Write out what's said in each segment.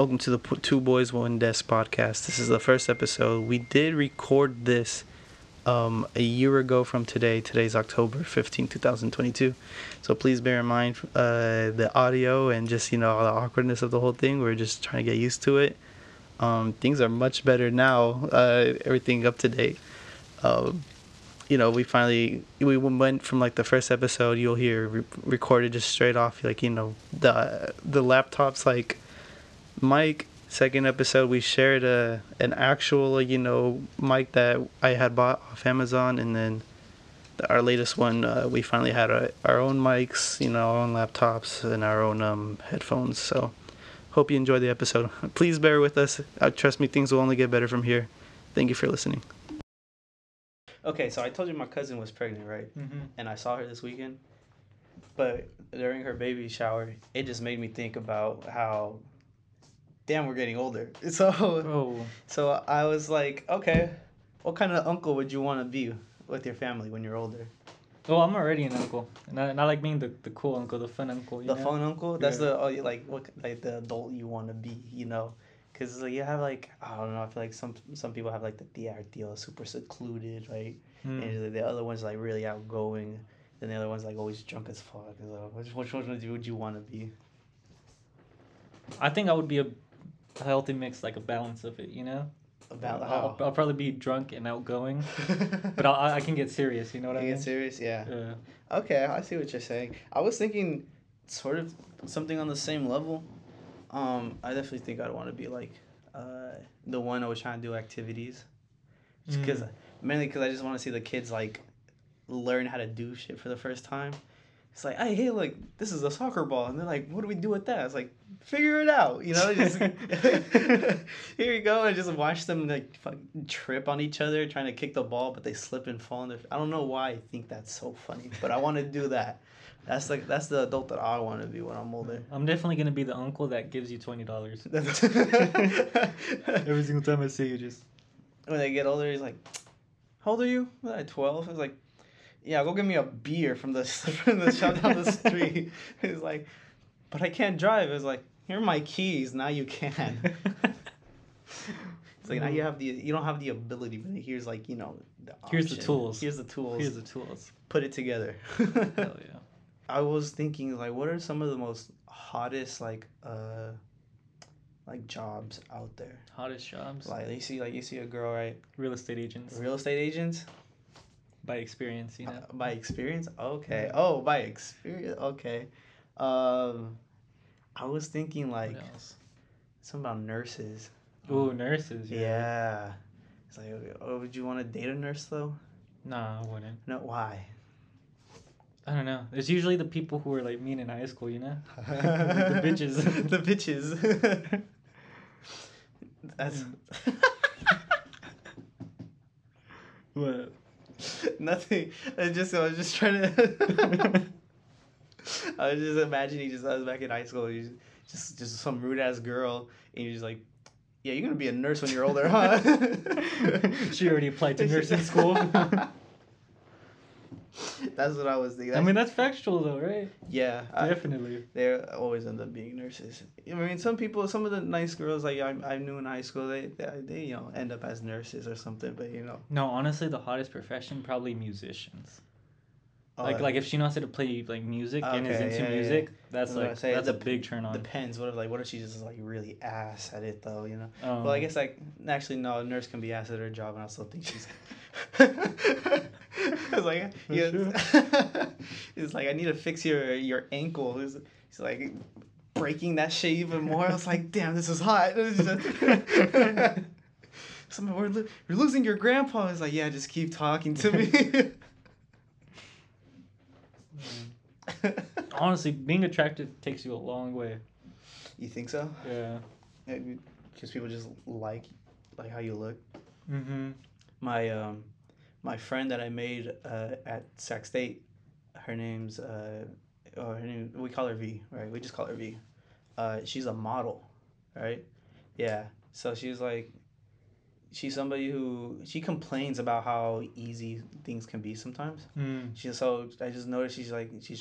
Welcome to the Two Boys, One Desk Podcast. This is the first episode. We did record this a year ago from today. Today's October 15, 2022. So please bear in mind the audio and just, you know, the awkwardness of the whole thing. We're just trying to get used to it. Things are much better now. Everything up to date. You know, we went from like the first episode you'll hear recorded just straight off, like, you know, the laptop's like mic. Second episode we shared an actual, you know, mic that I had bought off Amazon, and then our latest one we finally had our own mics, you know, our own laptops and our own headphones. So hope you enjoyed the episode. Please bear with us. Trust me, things will only get better from here. Thank you for listening. Okay, so I told you my cousin was pregnant, right? Mm-hmm. And I saw her this weekend. But during her baby shower, it just made me think about how, damn, we're getting older. So I was like, okay, what kind of uncle would you want to be with your family when you're older? Well, I'm already an uncle. And I like being the cool uncle, the fun uncle. Fun uncle? That's the adult you want to be, you know? Because you have, like, I don't know, I feel like some people have, like, the tía or tío, super secluded, right? Mm. And the other one's, like, really outgoing. Then the other one's, like, always drunk as fuck. So which one would you want to be? I think I would be a healthy mix, like, a balance of it, you know? I'll probably be drunk and outgoing, but I can get serious, you know what I mean? You get serious, yeah. Okay, I see what you're saying. I was thinking sort of something on the same level. I definitely think I'd want to be, like, the one always trying to do activities. Just mainly because I just want to see the kids, like, learn how to do shit for the first time. It's like, hey, like, this is a soccer ball. And they're like, what do we do with that? It's like, figure it out, you know? Just, here you go. And just watch them, like, fucking trip on each other trying to kick the ball, but they slip and fall. I don't know why I think that's so funny, but I want to do that. That's the adult that I want to be when I'm older. I'm definitely going to be the uncle that gives you $20. Every single time I see you, just... When they get older, he's like, how old are you? I'm like 12. I was like, yeah, go get me a beer from the shop down the street. He's like, but I can't drive. I was like, here are my keys. Now you can. It's like, now you don't have the ability, but here's, like, you know, the option. Here's the tools. Put it together. Hell yeah. I was thinking, like, what are some of the most hottest, like jobs out there? Hottest jobs? Like you see a girl, right? Real estate agents? By experience, you know. By experience? Okay. Yeah. Oh, by experience. Okay. I was thinking, like, something about nurses. Ooh, nurses. Yeah. It's like, oh, would you want to date a nurse, though? No, I wouldn't. No, why? I don't know. It's usually the people who are, like, mean in high school, you know? The bitches. The bitches. That's... What? Nothing. I was just trying to... I was just imagining, I was back in high school, you just some rude-ass girl, and you're just like, yeah, you're going to be a nurse when you're older, huh? She already applied to nursing school. That's what I was thinking. I mean, that's factual, though, right? Yeah. Definitely. They always end up being nurses. I mean, some of the nice girls like I knew in high school, they you know, end up as nurses or something, but, you know. No, honestly, the hottest profession, probably musicians. Like if she knows how to play, like, music, okay, and is into music, that's a big turn on. Depends. What if she's just, like, really ass at it, though, you know? Well, I guess, like, actually, no, a nurse can be ass at her job, and I still think she's... I was like, yeah. It's like, I need to fix your ankle. It's like, breaking that shit even more. I was like, damn, this is hot. You're losing your grandpa. It's like, yeah, just keep talking to me. Honestly, being attractive takes you a long way. You think so? Yeah. Because people just like how you look. Mm-hmm. My friend that I made at Sac State, her name, we call her V, right? We just call her V. She's a model, right? Yeah. So she's somebody she complains about how easy things can be sometimes. Mm. So I just noticed she's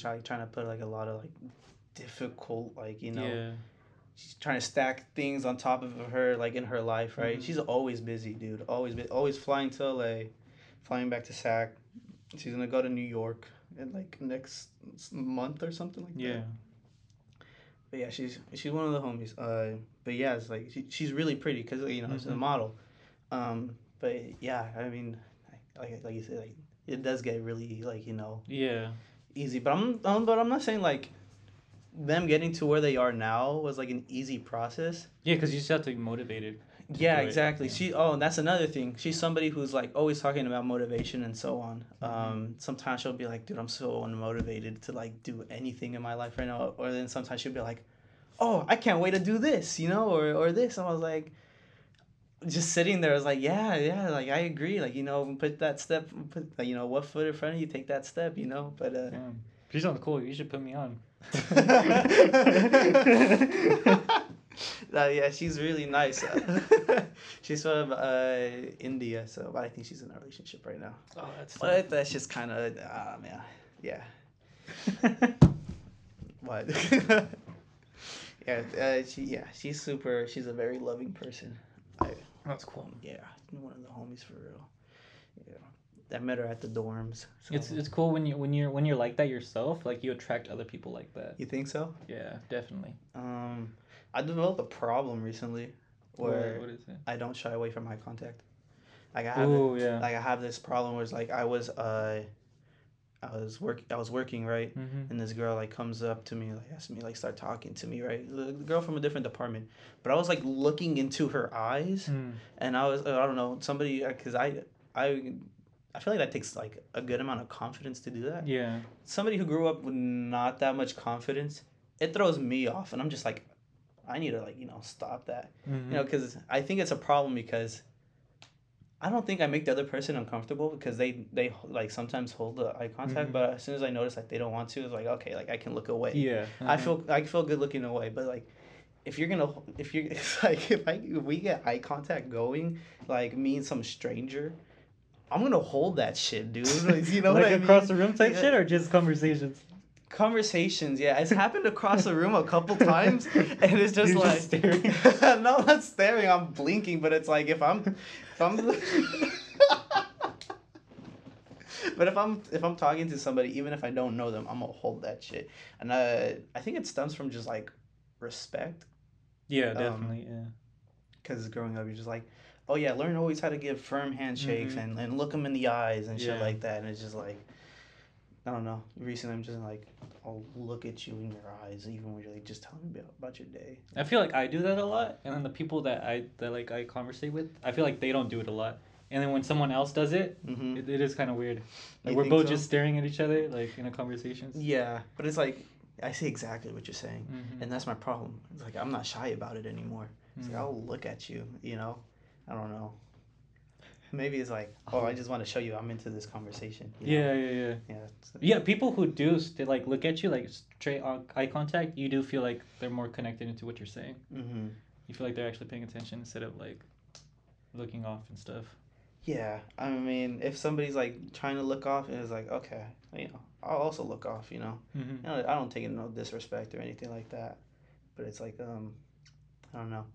trying to put, like, a lot of, like, difficult, like, you know, she's trying to stack things on top of her, like, in her life, right? Mm-hmm. She's always busy, dude. Always flying to LA, flying back to Sac. She's gonna go to New York in, like, next month or something like that. Yeah. But yeah, she's one of the homies. But yeah, it's like she's really pretty because, you know, mm-hmm. she's a model. But yeah, I mean, like you said, like, it does get really, like, you know, yeah, easy. But I'm not saying, like, them getting to where they are now was, like, an easy process. Yeah, because you just have to be motivated. Yeah, exactly. Yeah. And that's another thing. She's somebody who's, like, always talking about motivation and so on. Sometimes she'll be like, dude, I'm so unmotivated to, like, do anything in my life right now. Or then sometimes she'll be like, oh, I can't wait to do this, you know, or this. And I was like, just sitting there, I was like, yeah, like, I agree. Like, you know, put that step, you know, what foot in front of you, take that step, you know. But, she's on the cool. You should put me on. Yeah, she's really nice. She's from India, but I think she's in a relationship right now. Oh, that's. But tough. That's just kind of man, yeah. What? Yeah, she's super. She's a very loving person. That's cool. Yeah, one of the homies for real. Yeah. I met her at the dorms. So. It's cool when you're like that yourself. Like, you attract other people like that. You think so? Yeah, definitely. I developed a problem recently where what is it? I don't shy away from eye contact. Like, I have like, I have this problem where it's like I was working, right? Mm-hmm. And this girl, like, comes up to me, like, asks me, like, start talking to me, right? The girl from a different department, but I was, like, looking into her eyes, and I was I don't know, somebody, because I feel like that takes, like, a good amount of confidence to do that. Yeah. Somebody who grew up with not that much confidence, it throws me off. And I'm just like, I need to, like, you know, stop that. Mm-hmm. You know, because I think it's a problem because I don't think I make the other person uncomfortable because they like, sometimes hold the eye contact. Mm-hmm. But as soon as I notice, like, they don't want to, it's like, okay, like, I can look away. Yeah. Mm-hmm. I feel good looking away. But, like, if we get eye contact going, like, me and some stranger, I'm going to hold that shit, dude. You know, like, what I mean? Across the room type shit, or just conversations? Conversations, yeah. It's happened across the room a couple times, and it's just You're like... just staring? No, I'm not staring. I'm blinking, but it's like, if I'm talking to somebody, even if I don't know them, I'm going to hold that shit. And I think it stems from just, like, respect. Yeah, definitely, yeah. Because growing up, you're just like... Oh, yeah, learn always how to give firm handshakes mm-hmm. and look them in the eyes and shit like that. And it's just like, I don't know. Recently, I'm just like, I'll look at you in your eyes, even when you're like just telling me about your day. I feel like I do that a lot. And then the people that I conversate with, I feel like they don't do it a lot. And then when someone else does it, mm-hmm. it is kind of weird. Like, we're both just staring at each other, like, in a conversation. Yeah, but it's like, I see exactly what you're saying. Mm-hmm. And that's my problem. It's like, I'm not shy about it anymore. It's like, I'll look at you, you know? I don't know. Maybe it's like, oh, I just want to show you I'm into this conversation. You know? Yeah. Yeah, people who do, like, look at you, like, straight eye contact, you do feel like they're more connected into what you're saying. Mm-hmm. You feel like they're actually paying attention instead of, like, looking off and stuff. Yeah, I mean, if somebody's, like, trying to look off, and it's like, okay, you know, I'll also look off, you know. Mm-hmm. You know, I don't take it no disrespect or anything like that. But it's like, I don't know.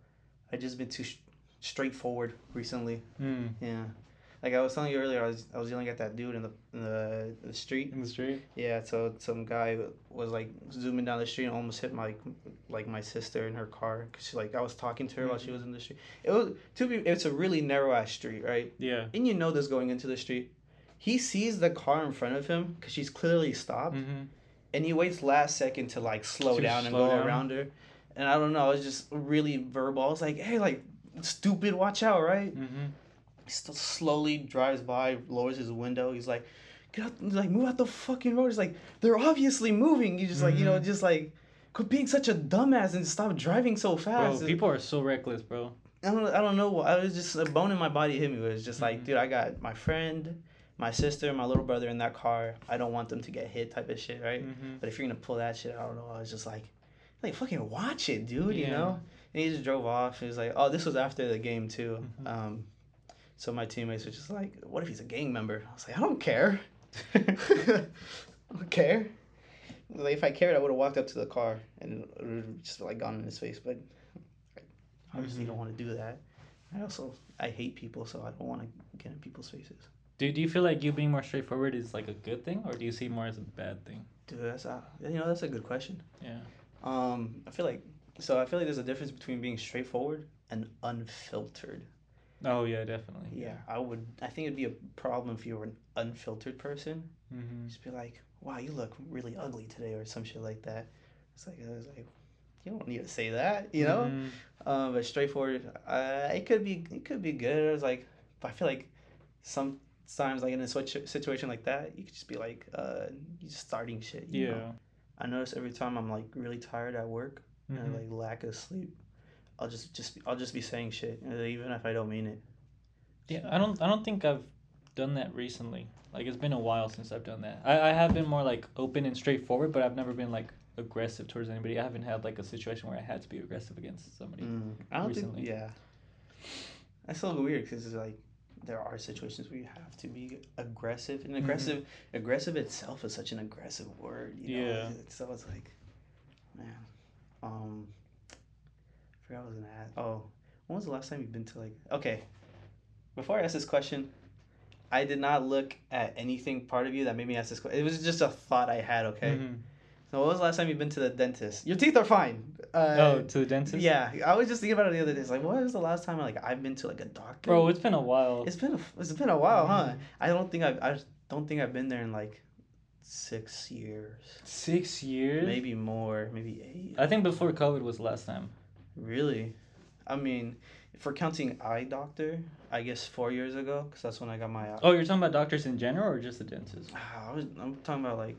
I've just been too... straightforward recently. Yeah, like I was telling you earlier, I was yelling at that dude in the street. Yeah, so some guy was like zooming down the street and almost hit my sister in her car. Cause she, like, I was talking to her while she was in the street. It's a really narrow ass street, right? Yeah. And you know this going into the street. He sees the car in front of him because she's clearly stopped, and he waits last second to like slow down and go around her. And I don't know, I was just really verbal. I was like, hey, like. Stupid, watch out, right? Mm-hmm. He still slowly drives by, lowers his window. He's like, get out, like, move out the fucking road. He's like, they're obviously moving. You just like, you know, just like, quit being such a dumbass and stop driving so fast. Bro, people are so reckless, bro. I don't know. I was just, a bone in my body hit me. It was just like, dude, I got my friend, my sister, my little brother in that car. I don't want them to get hit type of shit, right? Mm-hmm. But if you're going to pull that shit, I don't know. I was just like, fucking watch it, dude, you know? And he just drove off. He was like, oh, this was after the game, too. Mm-hmm. So my teammates were just like, what if he's a gang member? I was like, I don't care. Like, if I cared, I would have walked up to the car and it would have just like gone in his face. But I obviously don't want to do that. I hate people, so I don't want to get in people's faces. Do you feel like you being more straightforward is like a good thing, or do you see more as a bad thing? Dude, that's a good question. Yeah. I feel like there's a difference between being straightforward and unfiltered. Oh yeah, definitely. Yeah, I think it'd be a problem if you were an unfiltered person. Mm-hmm. Just be like, wow, you look really ugly today, or some shit like that. I was like, you don't need to say that, you know. Mm-hmm. But straightforward, it could be good. But I feel like sometimes like in a situation like that, you could just be like, you're just starting shit. You know? I notice every time I'm like really tired at work, mm-hmm. and like lack of sleep, I'll just be saying shit, even if I don't mean it. Yeah, I don't think I've done that recently. Like, it's been a while since I've done that. I have been more like open and straightforward, but I've never been like aggressive towards anybody. I haven't had like a situation where I had to be aggressive against somebody. I don't think. Yeah, that's a little weird because it's like there are situations where you have to be aggressive, and aggressive itself is such an aggressive word. You know? So it's like, man. I forgot what I was gonna ask. Oh, when was the last time you've been to like? Okay, before I ask this question, I did not look at anything part of you that made me ask this question. It was just a thought I had. Okay. Mm-hmm. So when was the last time you've been to the dentist? Your teeth are fine. To the dentist? Yeah, I was just thinking about it the other day. It's like, what was the last time I've been to like a doctor? Bro, it's been a while. It's been a while, mm-hmm. huh? I don't think I've been there in like 6 years. 6 years? Maybe more. Maybe 8. I think before COVID was the last time. Really? I mean, if we're counting eye doctor, I guess 4 years ago, because that's when I got my eye. Oh, you're talking about doctors in general or just the dentist? I'm talking about like,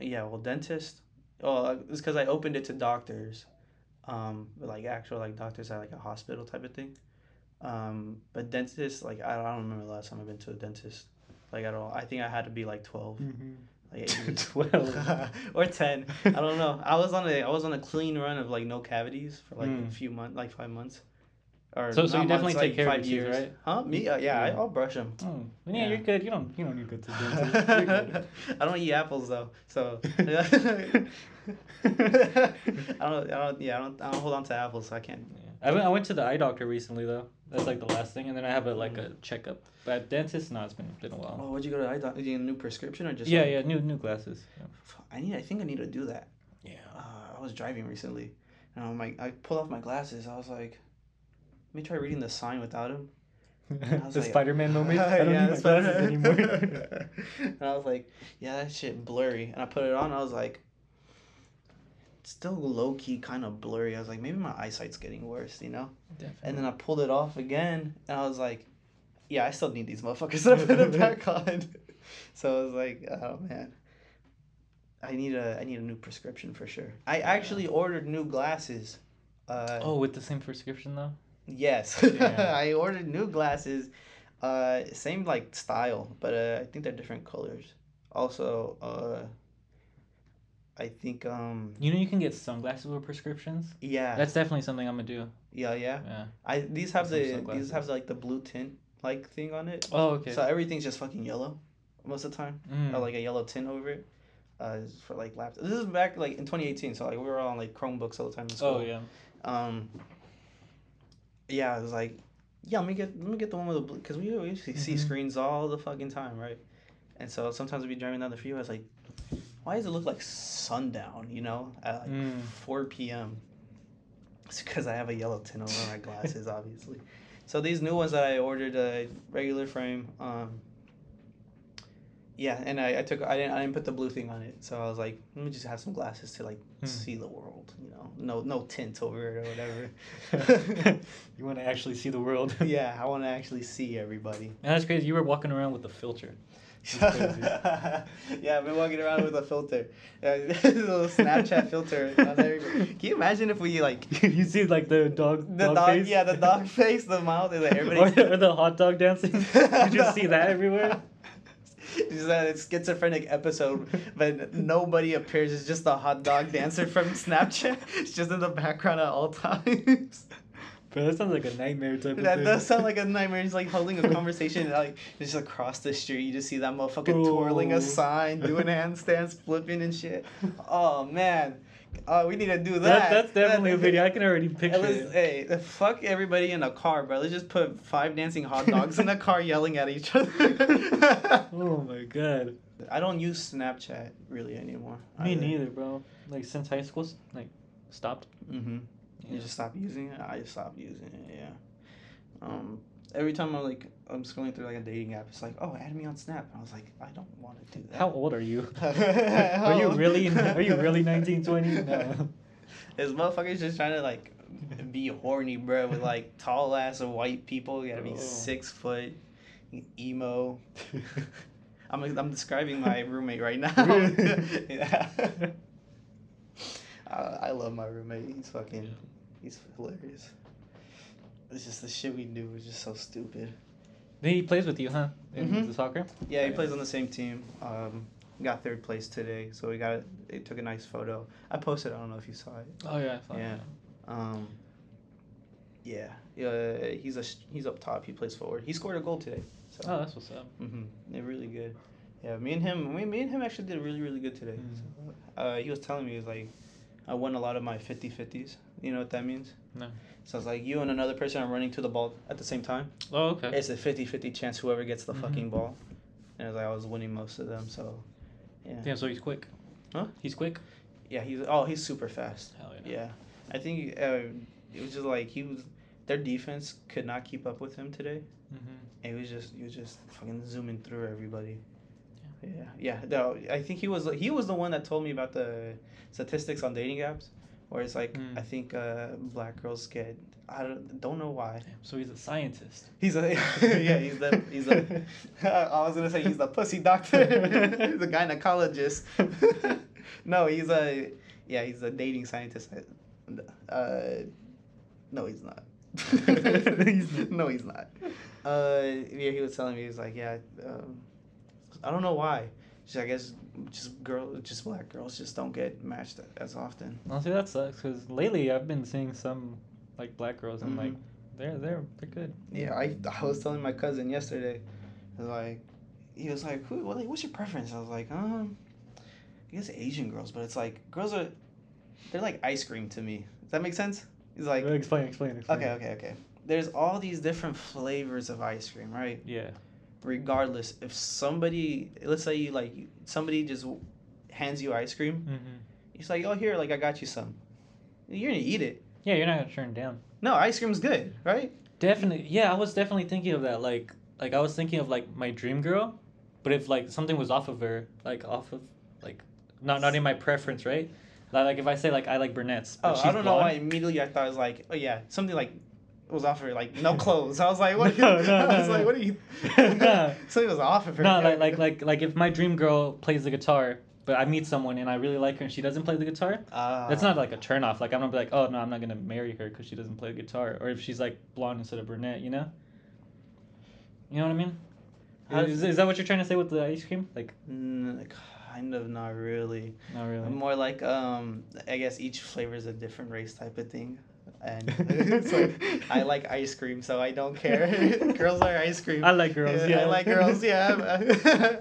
yeah, well, dentist. Oh, it's because I opened it to doctors, like actual like doctors at like a hospital type of thing. But dentist, like I don't remember the last time I've been to a dentist, like at all. I think I had to be like 12. Mm-hmm. Like 12 or 10, I don't know. I was on a clean run of like no cavities for like a few months, like 5 months. Or so you definitely take care of your teeth, right? Huh? Me? I'll brush them. Oh. Yeah, you're good. You don't need to go to the dentist. I don't eat apples though, so I don't hold on to apples, so I can't. Yeah. I went to the eye doctor recently though. That's like the last thing, and then I have a checkup. But dentist, no, it's been a while. Oh, what'd you go to the eye doctor? Did you get a new prescription or just? Yeah, new glasses. Yeah. I think I need to do that. Yeah. I was driving recently, and I pulled off my glasses. I was like, let me try reading the sign without him. The like, Spider-Man moment. I don't need Spider-Man anymore. And I was like, yeah, that shit blurry. And I put it on. I was like, still low key kind of blurry. I was like, maybe my eyesight's getting worse, you know. Definitely. And then I pulled it off again, and I was like, yeah, I still need these motherfuckers. So I put it back on. So I was like, oh man, I need a new prescription for sure. I actually ordered new glasses. With the same prescription though. Yes. Yeah. I ordered new glasses, same like style, but I think they're different colors. Also, I think you can get sunglasses with prescriptions. Yeah, that's definitely something I'm gonna do. Yeah. These have like the blue tint like thing on it. Oh, okay. So everything's just fucking yellow most of the time, or like a yellow tint over it. For like laptops. This is back like in 2018, so like we were all on like Chromebooks all the time in school. Oh yeah. Yeah, I was like, yeah, let me get the one with the blue, because we usually see screens all the fucking time, right? And so sometimes we'd be driving down the freeway, I was like, why does it look like sundown, you know, at like 4 p.m.? It's because I have a yellow tint over my glasses, obviously. So these new ones that I ordered, regular frame, and I didn't put the blue thing on it, so I was like, let me just have some glasses to like see the world, you know, no tint over it or whatever. You want to actually see the world. Yeah, I want to actually see everybody. And that's crazy. You were walking around with a filter. Yeah, I've been walking around with a filter, a little Snapchat filter. Can you imagine if we like you see like the dog face? Yeah, the dog face, the mouth, and like everybody or the hot dog dancing. You just see that everywhere. It's a schizophrenic episode, but nobody appears. It's just a hot dog dancer from Snapchat. It's just in the background at all times. Bro, that sounds like a nightmare type of thing. That does sound like a nightmare. He's like holding a conversation and like just across the street you just see that motherfucker twirling a sign, doing handstands, flipping and shit. Oh man. We need to do that. That's definitely a video. I can already picture it. Hey, fuck everybody in a car, bro. Let's just put 5 dancing hot dogs in a car yelling at each other. Oh, my God. I don't use Snapchat really anymore. Me neither, bro. Like, since high school, like, stopped. Mm-hmm. Yeah. You just stopped using it? I just stopped using it, yeah. Every time I'm scrolling through like a dating app, it's like, oh, add me on Snap, and I was like, I don't want to do that. How old are you? Are you really 19, 20? No. This motherfucker's just trying to like be horny, bro, with like tall ass white people. You gotta be 6 foot, emo. I'm describing my roommate right now. Yeah. I love my roommate. He's hilarious. It's just the shit we do was just so stupid. He plays with you, huh? In the soccer? Yeah, he plays on the same team. Got 3rd place today, so we got it. It took a nice photo. I posted. I don't know if you saw it. Oh yeah, I saw it. Yeah. He's up top. He plays forward. He scored a goal today. So. Oh, that's what's up. They're really good. Yeah, me and him actually did really, really good today. Mm-hmm. So, he was telling me, he was like, I won a lot of my 50-50s. You know what that means? No. So it's like you and another person are running to the ball at the same time. Oh, okay. It's a 50-50 chance whoever gets the fucking ball. And it's like I was winning most of them, so... Yeah. Damn, so he's quick. Huh? He's quick? Yeah, he's super fast. Hell yeah. Yeah. I think it was just like their defense could not keep up with him today. And he was just fucking zooming through everybody. Yeah. No, I think he was the one that told me about the statistics on dating apps, where it's like I think black girls get I don't know why. Damn, so he's a scientist. He's the I was gonna say he's the pussy doctor, he's a gynecologist. No, he's a dating scientist. No, he's not. No, he's not. Yeah, he was telling me he was like yeah. I don't know why. I guess just black girls just don't get matched as often. Honestly, that sucks because lately I've been seeing some like black girls and like they're good. Yeah, I was telling my cousin yesterday, like he was like, what's your preference? I was like, I guess Asian girls, but it's like girls are they're like ice cream to me. Does that make sense? He's like explain. Okay. There's all these different flavors of ice cream, right? Yeah. Regardless, if somebody, let's say you like somebody just hands you ice cream, it's like, oh here, like I got you some. You're gonna eat it. Yeah, you're not gonna turn it down. No, ice cream's good, right? Definitely. Yeah, I was definitely thinking of that. Like I was thinking of like my dream girl, but if like something was off of her, like off of like not in my preference, right? Like if I say like I like brunettes. Oh, I don't know why immediately I thought it was like, oh yeah, something like. Was off of her like no clothes. I was like, what? What are you? No. So it was off of her. No, like if my dream girl plays the guitar, but I meet someone and I really like her and she doesn't play the guitar. That's not like a turn off. Like I'm gonna be like, oh no, I'm not gonna marry her because she doesn't play the guitar. Or if she's like blonde instead of brunette, you know. You know what I mean? Is that what you're trying to say with the ice cream? Like. Kind of not really. Not really. More like I guess each flavor is a different race type of thing. And it's like, I like ice cream, so I don't care. Girls are ice cream. I like girls, yeah. I like girls, yeah.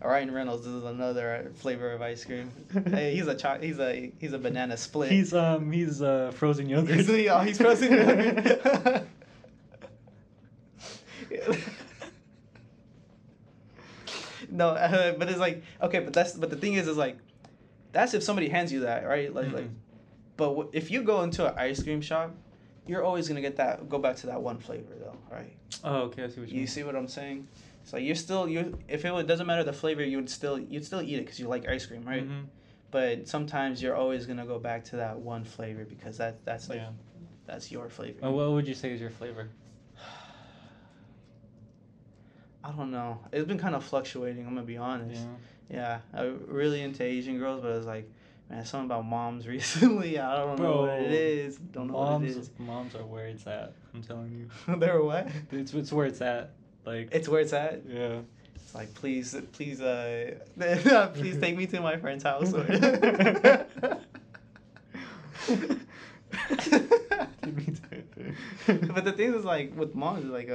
Ryan Reynolds is another flavor of ice cream. Hey, he's a banana split. He's frozen yogurt. He's frozen yogurt. No, but it's like okay, but the thing is like that's if somebody hands you that, right? Like. But if you go into an ice cream shop, you're always going to get that, go back to that one flavor, though, right? Oh, okay, I see what you mean. You see what I'm saying? It's like if it doesn't matter the flavor, you'd still eat it because you like ice cream, right? But sometimes you're always going to go back to that one flavor because that's like, that's your flavor. Well, what would you say is your flavor? I don't know. It's been kind of fluctuating, I'm going to be honest. Yeah, I'm really into Asian girls, but it's like, man, something about moms recently. I don't know what it is. Moms are where it's at. I'm telling you. They're what? It's where it's at. Like. It's where it's at. Yeah. It's like please please take me to my friend's house. But the thing is, like, with moms, like,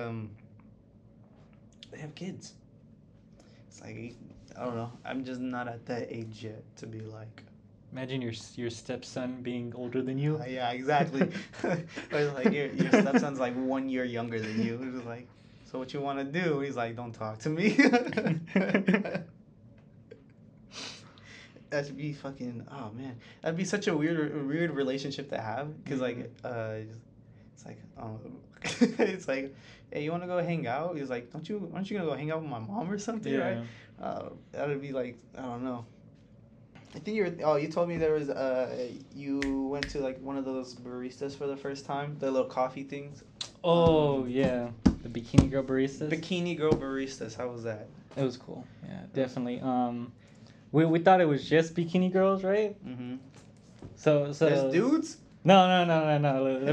they have kids. It's like, I don't know. I'm just not at that age yet to be like. Imagine your stepson being older than you. Yeah, exactly. Or like your stepson's like 1 year younger than you. It's like, so what you want to do? He's like, don't talk to me. That should be fucking. Oh man, that'd be such a weird relationship to have. Cause like, it's like, it's like, hey, you want to go hang out? He's like, aren't you gonna go hang out with my mom or something? Yeah. Right? That would be like, I don't know. I think you told me there was you went to like one of those baristas for the first time, the little coffee things. Oh yeah, the Bikini Girl Baristas. Bikini Girl Baristas, how was that? It was cool. Yeah, definitely. We thought it was just bikini girls, right? Mm-hmm. So there's dudes. No. Let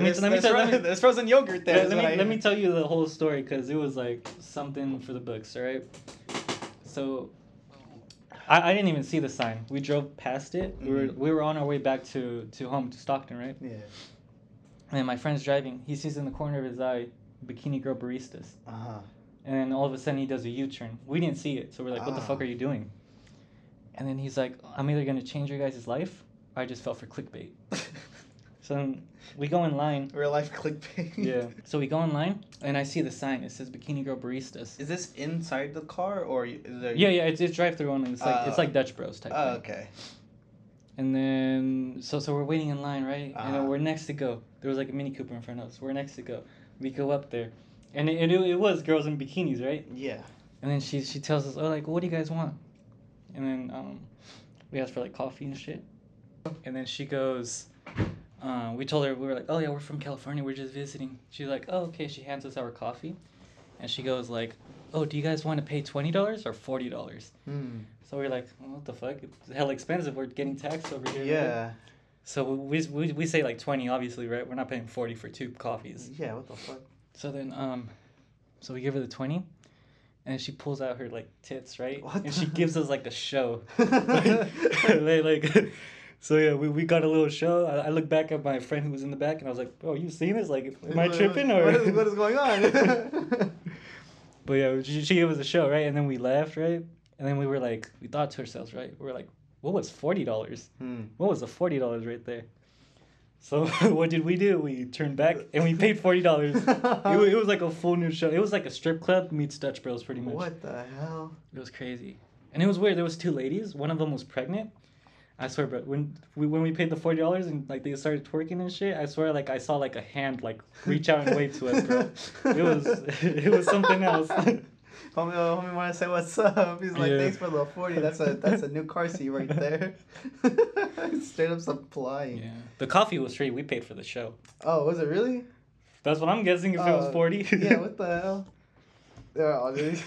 me tell you. There's frozen yogurt there. Let me tell you the whole story because it was like something for the books, all right? So. I didn't even see the sign. We drove past it. Mm-hmm. We were on our way back to home, to Stockton, right? Yeah. And my friend's driving. He sees in the corner of his eye, Bikini Girl Baristas. Uh-huh. And then all of a sudden he does a U-turn. We didn't see it. So we're like, what the fuck are you doing? And then he's like, I'm either going to change your guys' life, or I just fell for clickbait. So then we go in line. Real life clickbait. Yeah. So we go in line, and I see the sign. It says Bikini Girl Baristas. Is this inside the car, or is there? Yeah. It's drive through only. It's like Dutch Bros type. Oh, okay. And then so we're waiting in line, right? Uh-huh. And then we're next to go. There was like a Mini Cooper in front of us. We're next to go. We go up there, and it was girls in bikinis, right? Yeah. And then she tells us, what do you guys want? And then we asked for like coffee and shit. And then she goes. We told her, we were like, oh yeah, we're from California, we're just visiting. She's like, oh, okay. She hands us our coffee, and she goes like, oh, do you guys want to pay $20 or $40? Mm. So we're like, oh, what the fuck? It's hell expensive. We're getting taxed over here. Yeah. Right? So we say like 20, obviously, right? We're not paying 40 for two coffees. Yeah, what the fuck? So then, so we give her the 20, and she pulls out her like tits, right? What? And she gives us like the show. like So, yeah, we got a little show. I looked back at my friend who was in the back, and I was like, oh, you seen this? Like, am I tripping? Or what is going on? But, yeah, she gave us a show, right? And then we left, right? And then we were like, we thought to ourselves, right? We were like, what was $40? What was the $40 right there? So, what did we do? We turned back, and we paid $40. It was like a full new show. It was like a strip club meets Dutch Bros, pretty much. What the hell? It was crazy. And it was weird. There was two ladies. One of them was pregnant. I swear, bro, when we paid the $40 and like they started twerking and shit, I swear like I saw like a hand like reach out and wave to us, bro. It was something else. Homie wanna say what's up. He's like, yeah. Thanks for the $40. That's a new car seat right there. Straight up supplying. Yeah. The coffee was free, we paid for the show. Oh, was it really? That's what I'm guessing if it was $40. Yeah, what the hell? They're all dude.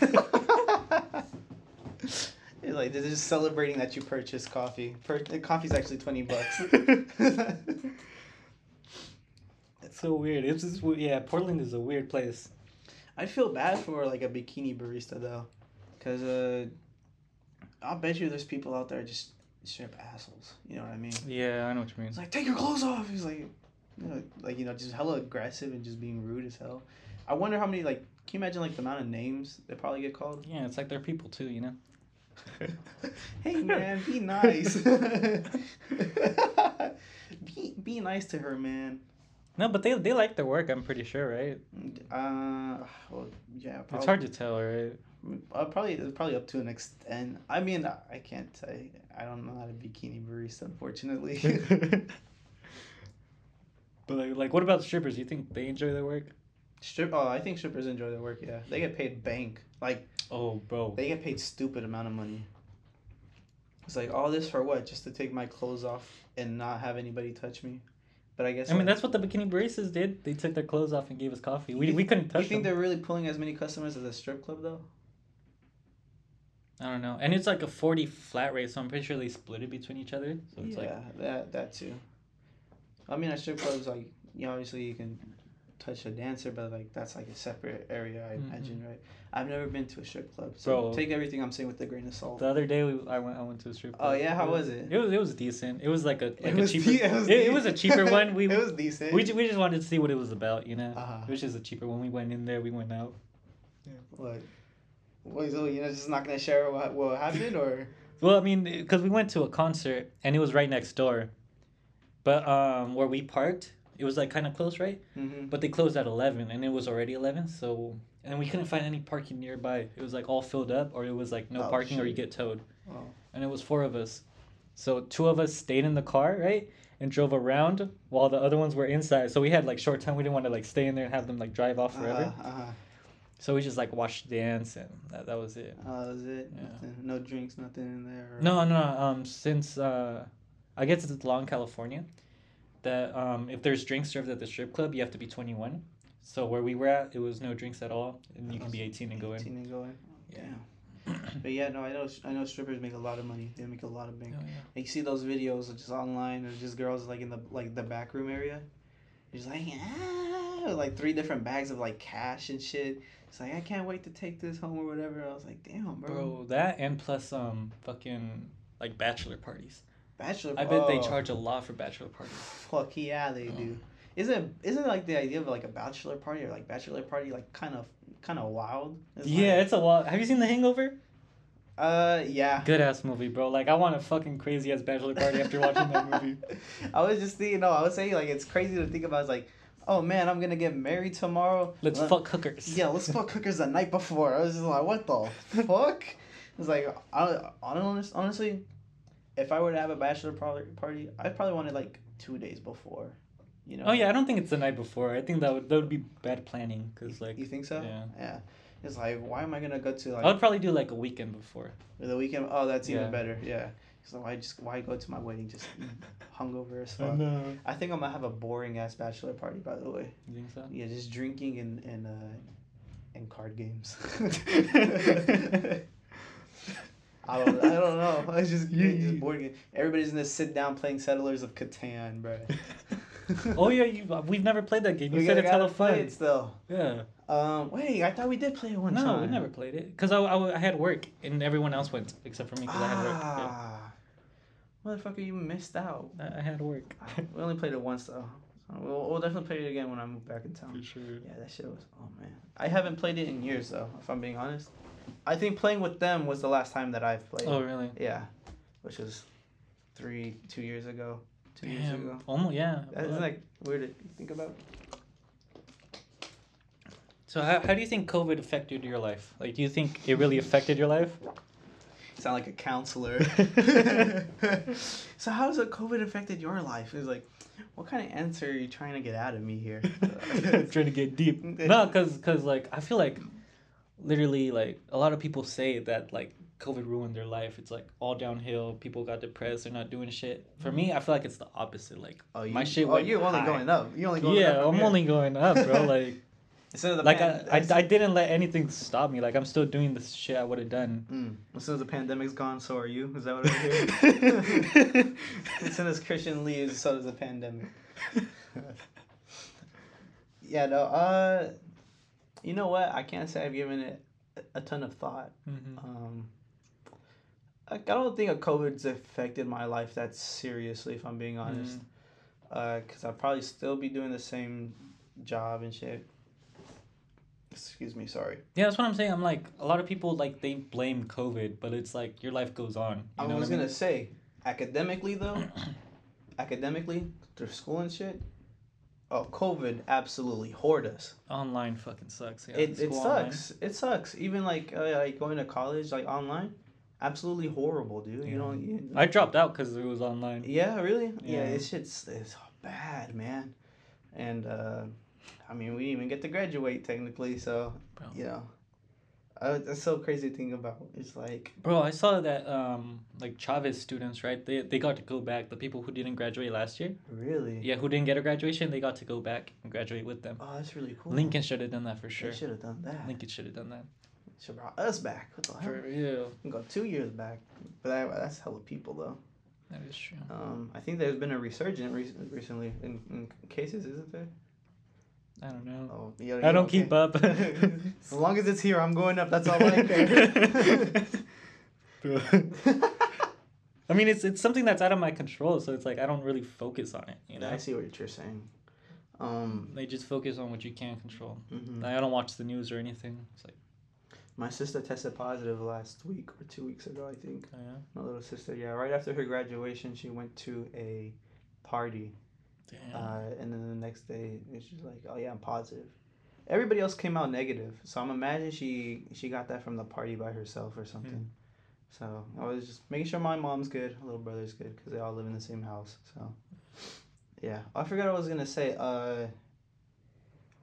It's like they're just celebrating that you purchased coffee. Coffee's actually $20. That's so weird. It's just, yeah, Portland is a weird place. I feel bad for like a bikini barista though, because I'll bet you there's people out there just straight up assholes. You know what I mean? Yeah, I know what you mean. It's like, take your clothes off. He's like, just hella aggressive and just being rude as hell. I wonder how many can you imagine the amount of names they probably get called? Yeah, it's like they're people too, you know. Hey man, be nice. be nice to her, man. No, but they like their work, I'm pretty sure, right? Well, yeah. Probably. It's hard to tell, right? Probably up to an extent. I mean, I can't tell you. I don't know how to bikini barista, unfortunately. But what about strippers? Do you think they enjoy their work? I think strippers enjoy their work. Yeah, they get paid bank. Oh, bro. They get paid stupid amount of money. It's like, all this for what? Just to take my clothes off and not have anybody touch me? But I guess... I mean, that's what the bikini baristas did. They took their clothes off and gave us coffee. We couldn't touch them. You think they're really pulling as many customers as a strip club, though? I don't know. And it's like a 40 flat rate, so I'm pretty sure they split it between each other. So it's that too. I mean, at strip clubs, obviously you can touch a dancer, but like that's like a separate area, I imagine, right? I've never been to a strip club, so take everything I'm saying with a grain of salt. The other day I went to a strip club. Oh yeah, how was it? It was decent. It was like a cheaper one. It was decent. We just wanted to see what it was about, you know. Uh-huh. It was just a cheaper one. We went in there, we went out. Yeah. Like, what? So you know, just not gonna share what happened, or? Well, I mean, because we went to a concert and it was right next door, but where we parked. It was like kind of close, right? Mm-hmm. But they closed at 11, and it was already 11. So, and we couldn't find any parking nearby. It was like all filled up, or it was like no parking, shit. Or you get towed. Oh. And it was 4 of us, so 2 of us stayed in the car, right, and drove around while the other ones were inside. So we had like short time. We didn't want to like stay in there and have them like drive off forever. Uh-huh. So we just like watched dance, and that was it. That was it. Yeah. Nothing, no drinks, nothing in there. Or... No. Since I guess it's law in California. That if there's drinks served at the strip club, you have to be 21. So where we were at, it was no drinks at all, and you can be 18 and go in. 18 and go in. Yeah. But yeah, no, I know strippers make a lot of money. They make a lot of bank. Oh, yeah. Like, you see those videos just online of just girls like in the back room area. Just like like 3 different bags of like cash and shit. It's like, I can't wait to take this home or whatever. I was like, damn, bro. Bro, that and plus fucking like bachelor parties. I bet they charge a lot for bachelor parties. Fuck yeah, they do. Isn't like the idea of like a bachelor party or like kind of wild? It's a wild. Have you seen The Hangover? Yeah. Good ass movie, bro. Like, I want a fucking crazy ass bachelor party after watching that movie. I was saying like it's crazy to think about. It's like, oh man, I'm gonna get married tomorrow. Let's fuck hookers. Yeah, let's fuck hookers the night before. I was just like, what the fuck? It's like, honestly. If I were to have a bachelor party, I'd probably want it like 2 days before, you know. Oh yeah, I don't think it's the night before. I think that would be bad planning, cause like. You think so? Yeah. It's like, why am I gonna go to like? I would probably do like a weekend before. The weekend? Oh, that's even better. Yeah. So why go to my wedding just hungover as fuck? No. I think I'm gonna have a boring ass bachelor party. By the way. You think so? Yeah, just drinking and card games. I don't know. I just bored. Everybody's gonna sit down playing Settlers of Catan, bro. Oh yeah, we've never played that game. You said it's hella fun. It's still. Yeah. Wait, I thought we did play it one time. No, we never played it because I had work and everyone else went except for me because I had work. Motherfucker, you missed out. I had work. We only played it once though. We'll definitely play it again when I move back in town. For sure. Yeah, that shit was. Oh man, I haven't played it in years though. If I'm being honest. I think playing with them was the last time that I've played. Oh, really? Yeah. Which was 2 years ago. Almost, yeah. That's like weird to think about. So how do you think COVID affected your life? Like, do you think it really affected your life? Sound like a counselor. So how has COVID affected your life? It's like, what kind of answer are you trying to get out of me here? Trying to get deep. No, because like, I feel like... Literally, like, a lot of people say that, like, COVID ruined their life. It's, like, all downhill. People got depressed. They're not doing shit. For me, I feel like it's the opposite. Like, my shit went high. You're only going up. Yeah, I'm only going up, bro. Like, instead of the I didn't let anything stop me. Like, I'm still doing the shit I would have done. As soon as the pandemic's gone, so are you. Is that what I hear? As soon as Christian leaves, so does the pandemic. Yeah, no, you know what? I can't say I've given it a ton of thought. Mm-hmm. I don't think COVID's affected my life that seriously, if I'm being honest. Because I'd probably still be doing the same job and shit. Excuse me, sorry. Yeah, that's what I'm saying. I'm like, a lot of people, like, they blame COVID, but it's like, your life goes on. I was going to say, academically, though, through school and shit, oh, COVID absolutely hoard us. Online fucking sucks. Yeah, it sucks. Online. It sucks. Even like going to college like online, absolutely horrible, dude. Yeah. I dropped out because it was online. Yeah, really. Yeah, it's bad, man. And I mean, we didn't even get to graduate technically, so bro. You know, that's so crazy to think about. It's like, bro, I saw that like Chavez students, right? They got to go back. The people who didn't graduate last year. Really? Yeah, who didn't get a graduation, they got to go back and graduate with them. Oh, that's really cool. Lincoln should have done that for sure. Lincoln should have done that. Should have brought us back. What the hell? For real. We can go 2 years back, but that's hella people though. That is true. I think there's been a resurgence recently in cases, isn't there? I don't know. Oh, yeah, I don't keep up. As long as it's here, I'm going up. That's all I care. I mean, it's something that's out of my control, so it's like I don't really focus on it. You know? Yeah, I see what you're saying. They just focus on what you can control. Mm-hmm. I don't watch the news or anything. It's like my sister tested positive last week or 2 weeks ago, I think. Oh, yeah? My little sister, yeah. Right after her graduation, she went to a party. Damn. And then the next day, she's like, oh, yeah, I'm positive. Everybody else came out negative. So I'm imagining she got that from the party by herself or something. Mm-hmm. So I was just making sure my mom's good, little brother's good, because they all live in the same house. So, yeah. I forgot what I was going to say.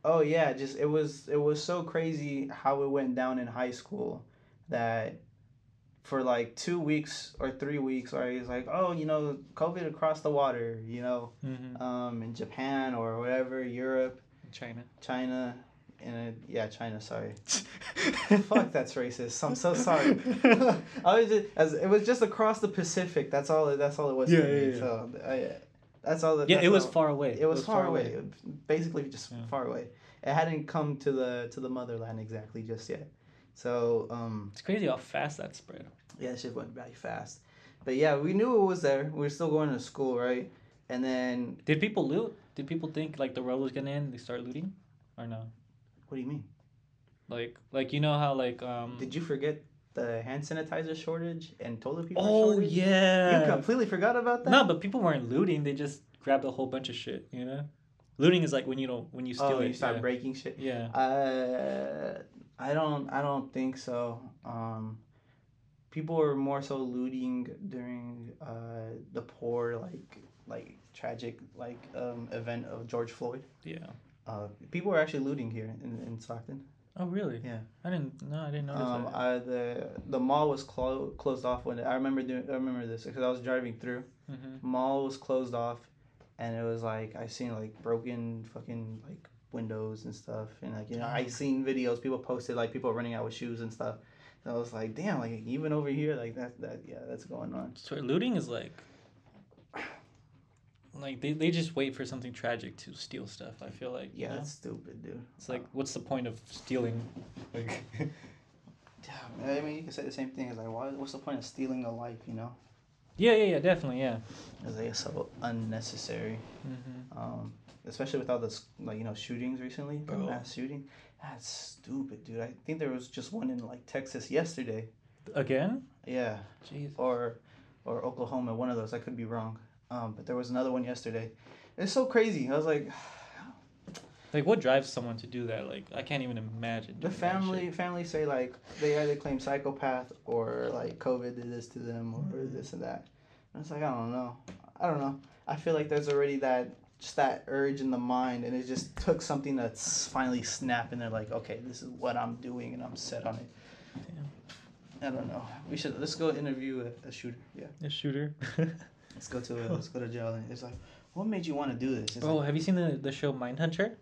Oh, yeah, just it was so crazy how it went down in high school that for like 2 weeks or 3 weeks, or he's like, oh, you know, COVID across the water, you know, mm-hmm. In Japan or whatever, Europe, China, and yeah, China. Sorry, fuck, that's racist. I'm so sorry. It was just across the Pacific. That's all it was. Yeah, yeah, yeah. So that's all. It was far away. It was far away. Basically, just far away. It hadn't come to the motherland exactly just yet. So it's crazy how fast that spread. Yeah, that shit went very fast. But yeah, we knew it was there. We were still going to school, right? And then did people loot? Did people think like the world was gonna end? They start looting, or no? What do you mean? Like you know how like Did you forget the hand sanitizer shortage and toilet paper shortage? Oh yeah. You completely forgot about that. No, but people weren't looting. They just grabbed a whole bunch of shit. You know, looting is like when you steal it. Oh, you start breaking shit. Yeah. I don't think so. People were more so looting during the poor like tragic event of George Floyd. Yeah. People were actually looting here in Stockton. Oh really? Yeah. I didn't notice that. The mall was closed off when I remember this because I was driving through. Mm-hmm. Mall was closed off, and it was like I seen like broken fucking like windows and stuff, and like, you know, I seen videos people posted, like people running out with shoes and stuff, and I was like, damn, like even over here, like that yeah, that's going on. So looting is like they just wait for something tragic to steal stuff, I feel like. Yeah, you know? That's stupid, dude. It's like, what's the point of stealing? Like, yeah, I mean, you can say the same thing as like, what's the point of stealing a life, you know? Yeah, definitely, yeah. It's like, it's so unnecessary. Mm-hmm. Especially with all the, like, you know, shootings recently, the mass shooting. That's stupid, dude. I think there was just one in like Texas yesterday. Again? Yeah. Jesus. Or Oklahoma, one of those. I could be wrong. But there was another one yesterday. It's so crazy. I was like, like, what drives someone to do that? Like, I can't even imagine. The family say like they either claim psychopath or like COVID did this to them or this and that. And it's like, I don't know. I feel like there's already that urge in the mind, and it just took something that's finally snapped, and they're like, okay, this is what I'm doing, and I'm set on it. Damn. I don't know. Let's go interview a shooter. Yeah. A shooter. Let's go to jail. And it's like, what made you want to do this? It's have you seen the show Mindhunter?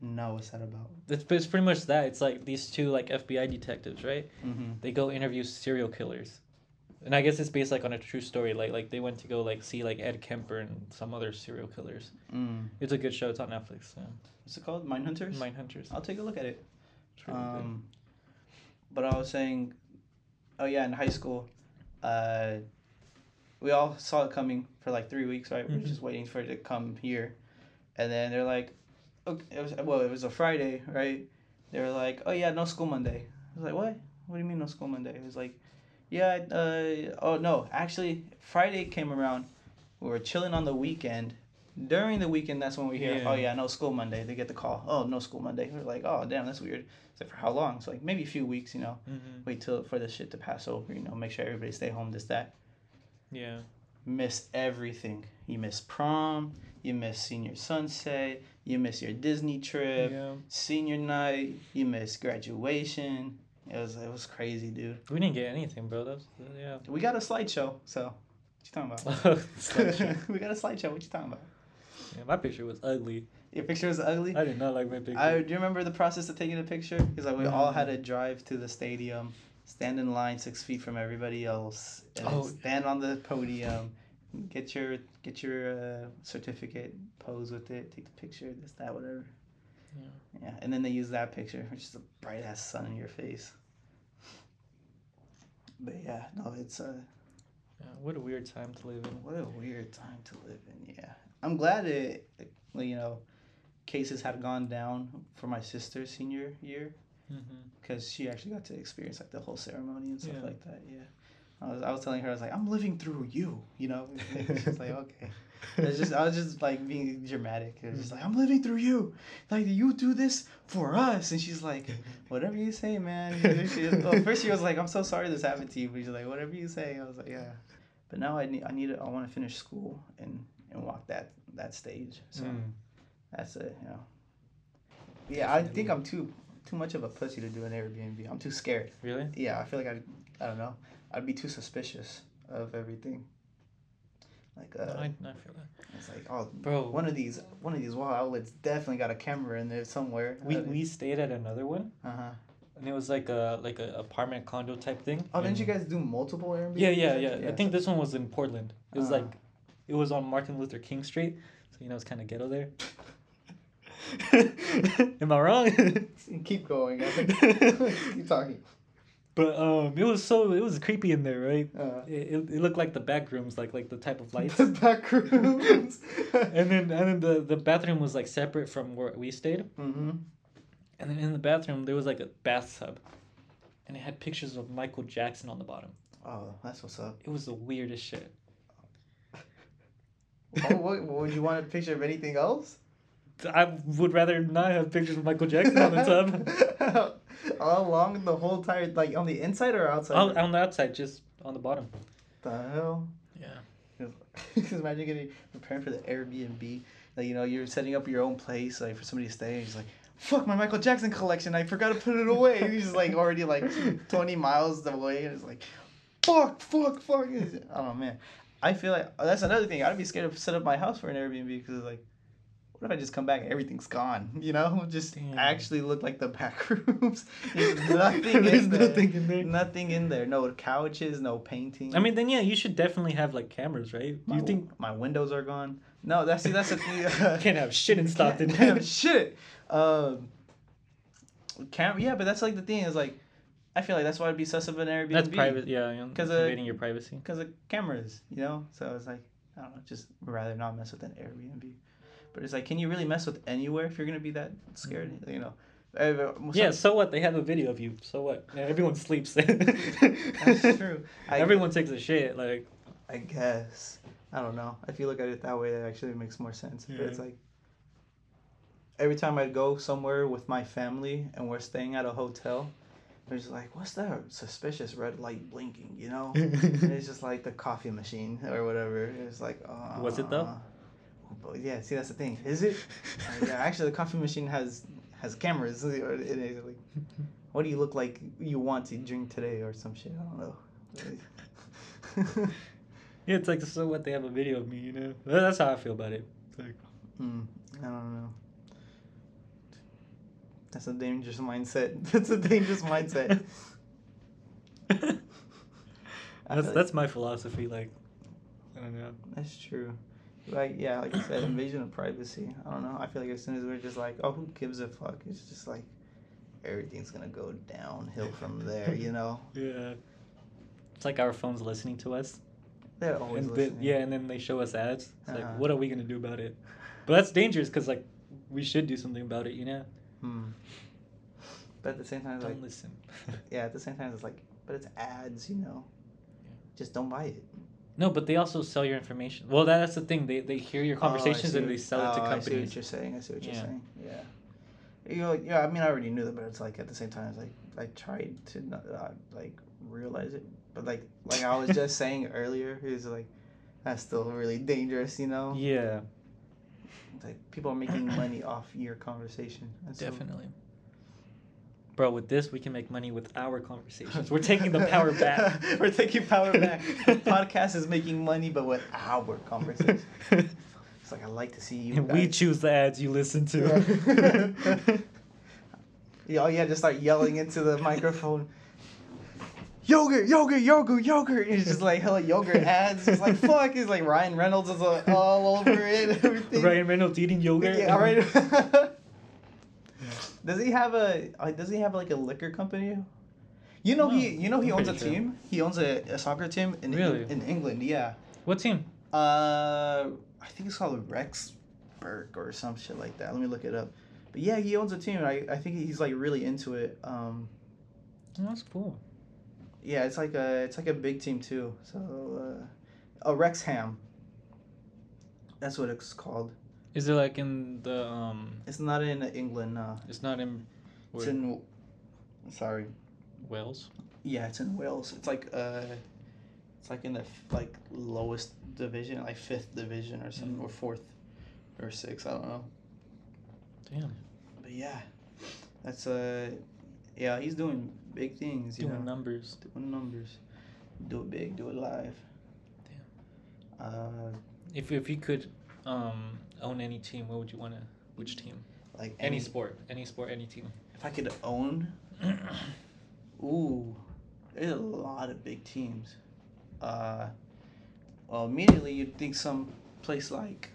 No, what's that about? It's pretty much that. It's like these two like FBI detectives, right? Mm-hmm. They go interview serial killers. And I guess it's based like on a true story. Like they went to go like see like Ed Kemper and some other serial killers. Mm. It's a good show. It's on Netflix. Yeah. What's it called? Mindhunters. I'll take a look at it. It's really good. But I was saying, oh yeah, in high school, we all saw it coming for like 3 weeks, right? Mm-hmm. We were just waiting for it to come here, and then they're like, okay, it was a Friday, right? They were like, oh yeah, no school Monday. I was like, what? What do you mean no school Monday? It was like, yeah, oh no, actually, Friday came around, we were chilling on the weekend. During the weekend, that's when we hear, oh yeah, no school Monday. They get the call, oh, no school Monday. We're like, oh damn, that's weird. It's like, for how long? It's like, maybe a few weeks, you know, mm-hmm. Wait till for the shit to pass over, you know, make sure everybody stay home, this, that. Yeah. Miss everything. You miss prom, you miss senior sunset, you miss your Disney trip, senior night, you miss graduation. It was crazy, dude. We didn't get anything, bro. Yeah. We got a slideshow, so what you talking about? We got a slideshow, what you talking about? Yeah, my picture was ugly. Your picture was ugly? I did not like my picture. Do you remember the process of taking a picture? Because like we all had to drive to the stadium, stand in line 6 feet from everybody else, and stand on the podium, get your certificate, pose with it, take the picture, this, that, whatever. Yeah. Yeah, and then they use that picture, which is a bright ass sun in your face. But yeah, no, it's a. Yeah, what a weird time to live in. What a weird time to live in. Yeah, I'm glad it, you know, cases have gone down for my sister's senior year, because she actually got to experience like the whole ceremony and stuff like that. Yeah. I was telling her, I was like, I'm living through you, you know? She's like, okay. I was just like being dramatic. It was just like, I'm living through you. Like, you do this for us. And she's like, whatever you say, man. First she was like, I'm so sorry this happened to you. But she's like, whatever you say. I was like, yeah. But now I want to finish school and walk that stage. So that's it, you know. Yeah, I think I'm too much of a pussy to do an Airbnb. I'm too scared. Really? Yeah, I feel like I don't know. I'd be too suspicious of everything. Like I feel that. It's like, oh, bro, one of these wall outlets definitely got a camera in there somewhere. We stayed at another one. And it was like a apartment condo type thing. Oh, didn't you guys do multiple Airbnbs? Yeah. I think this one was in Portland. It was it was on Martin Luther King Street, so you know it's kind of ghetto there. Am I wrong? Keep going. I think. Keep talking. But it was creepy in there, right? It looked like the back rooms, like the type of lights. The back rooms. and then the bathroom was like separate from where we stayed. And then in the bathroom there was like a bathtub, and it had pictures of Michael Jackson on the bottom. Oh, that's what's up. It was the weirdest shit. Oh, what would you want a picture of anything else? I would rather not have pictures of Michael Jackson on the tub. All along the whole entire, like on the inside or outside? On the outside, just on the bottom. The hell? Yeah. Because imagine preparing for the Airbnb. Like, you know, you're setting up your own place, like for somebody to stay. And you're just like, fuck my Michael Jackson collection. I forgot to put it away. And he's just like already like 20 miles away. And it's like, fuck. Oh, man. I feel like that's another thing. I'd be scared to set up my house for an Airbnb because it's like, what if I just come back and everything's gone, you know? Just actually look like the back rooms. There's nothing in there. Nothing in there. Nothing in there. No couches, no painting. I mean, then, yeah, you should definitely have, like, cameras, right? You think my windows are gone? No, that's the thing. Can't have shit in Stockton. Can't have shit. Yeah, but that's, like, the thing is, like, I feel like that's why I'd be sus of an Airbnb. That's private, yeah. Because invading your privacy. Because of cameras, you know? So it's like, I don't know, just rather not mess with an Airbnb. But it's like, can you really mess with anywhere if you're going to be that scared? You know? Yeah, so what? They have a video of you. So what? Yeah, everyone sleeps. That's true. Everyone takes a shit. Like, I guess. I don't know. If you look at it that way, that actually makes more sense. Yeah. But it's like, every time I go somewhere with my family and we're staying at a hotel, they're just like, what's that suspicious red light blinking, you know? And it's just like the coffee machine or whatever. It's like, was it though? Yeah, see, that's the thing. Is it? Yeah, actually, the coffee machine has cameras. Like, what do you look like you want to drink today or some shit? I don't know. Yeah, it's like, so what? They have a video of me, you know? That's how I feel about it. Like, I don't know. That's a dangerous mindset. That's my philosophy. Like, I don't know. That's true. Like, yeah, like I said, invasion of privacy. I don't know. I feel like as soon as we're just like, oh, who gives a fuck? It's just like everything's going to go downhill from there, you know? Yeah. It's like our phone's listening to us. They're always listening. Yeah, and then they show us ads. It's like, what are we going to do about it? But that's dangerous because, like, we should do something about it, you know? But at the same time, it's like... Don't listen. Yeah, at the same time, it's like, but it's ads, you know? Yeah. Just don't buy it. No, but they also sell your information. Well, that's the thing. They hear your conversations and they sell it to companies. I see what you're saying. Yeah. Yeah, I mean, I already knew that, but it's like at the same time, it's like I tried to not like realize it, but like I was just saying earlier, it was like that's still really dangerous, you know? Yeah. It's like people are making money off your conversation. Definitely. Bro, with this, we can make money with our conversations. We're taking the power back. We're taking power back. The podcast is making money, but with our conversations. It's like, I like to see you and guys. We choose the ads you listen to. Yeah. Just start yelling into the microphone. Yogurt. It's just like hella yogurt ads. It's like, fuck. It's like Ryan Reynolds is all over it. Everything. Ryan Reynolds eating yogurt. Yeah, all right. Does he have like a liquor company? You know, no, he owns a team. He owns a soccer team in in England. Yeah. What team? I think it's called Wrexburg or some shit like that. Let me look it up. But yeah, he owns a team. I think he's like really into it. That's cool. Yeah, it's like a big team too. So, Wrexham. That's what it's called. Is it like in the It's not in England. No. It's not in. Where? It's in. Sorry. Wales. Yeah, it's in Wales. It's like in the like lowest division, like 5th division or something, or 4th, or 6th. I don't know. Damn. But yeah, that's yeah, he's doing big things. Doing numbers. Do it big. Do it live. Damn. If you could own any team, what would you want to? Which team? Like any sport, any team. If I could own. Ooh, there's a lot of big teams. Well, immediately you'd think some place like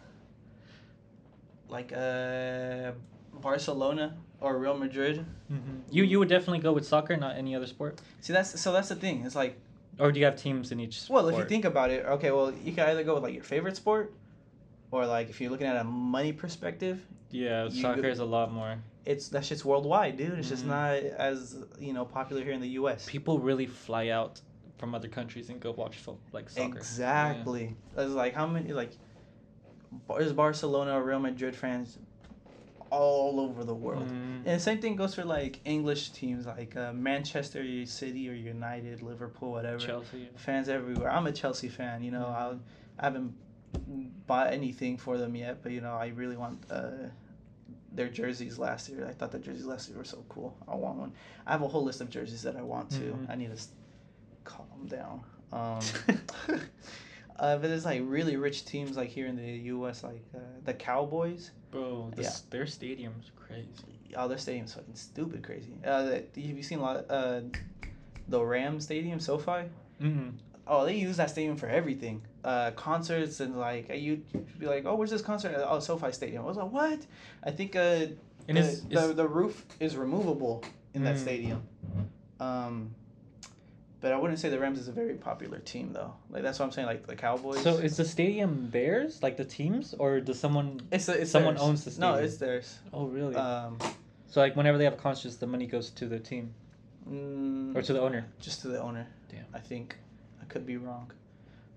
Barcelona or Real Madrid. Mm-hmm. You would definitely go with soccer, not any other sport. See, that's the thing. It's like, or do you have teams in each sport? Well, if you think about it, okay. Well, you can either go with like your favorite sport, or like if you're looking at a money perspective. Yeah, soccer is a lot more. That shit's worldwide, dude. It's just not as, popular here in the U.S. People really fly out from other countries and go watch soccer. Exactly. Yeah. It's like how many, there's Barcelona, Real Madrid fans all over the world. Mm. And the same thing goes for, English teams, Manchester City or United, Liverpool, whatever. Chelsea. Fans everywhere. I'm a Chelsea fan, I haven't bought anything for them yet, but, I really want... their jerseys last year. I thought the jerseys last year were so cool. I want one. I have a whole list of jerseys that I want to. Mm-hmm. I need to calm down. But there's really rich teams here in the U.S. The Cowboys. Bro, their stadium's crazy. Oh, their stadium's fucking stupid crazy. Have you seen a lot of, the Rams stadium, SoFi? Mm-hmm. Oh, they use that stadium for everything. Concerts and you'd be like, oh, where's this concert? Oh, SoFi Stadium. I was like, what? I think the roof is removable in that stadium. But I wouldn't say the Rams is a very popular team though. That's what I'm saying. The Cowboys. So is the stadium theirs? The teams, or does someone? It's someone theirs. Owns the stadium. No, it's theirs. Oh really? So whenever they have concerts, the money goes to the team. Or to the owner. Just to the owner. Damn. I think. Could be wrong.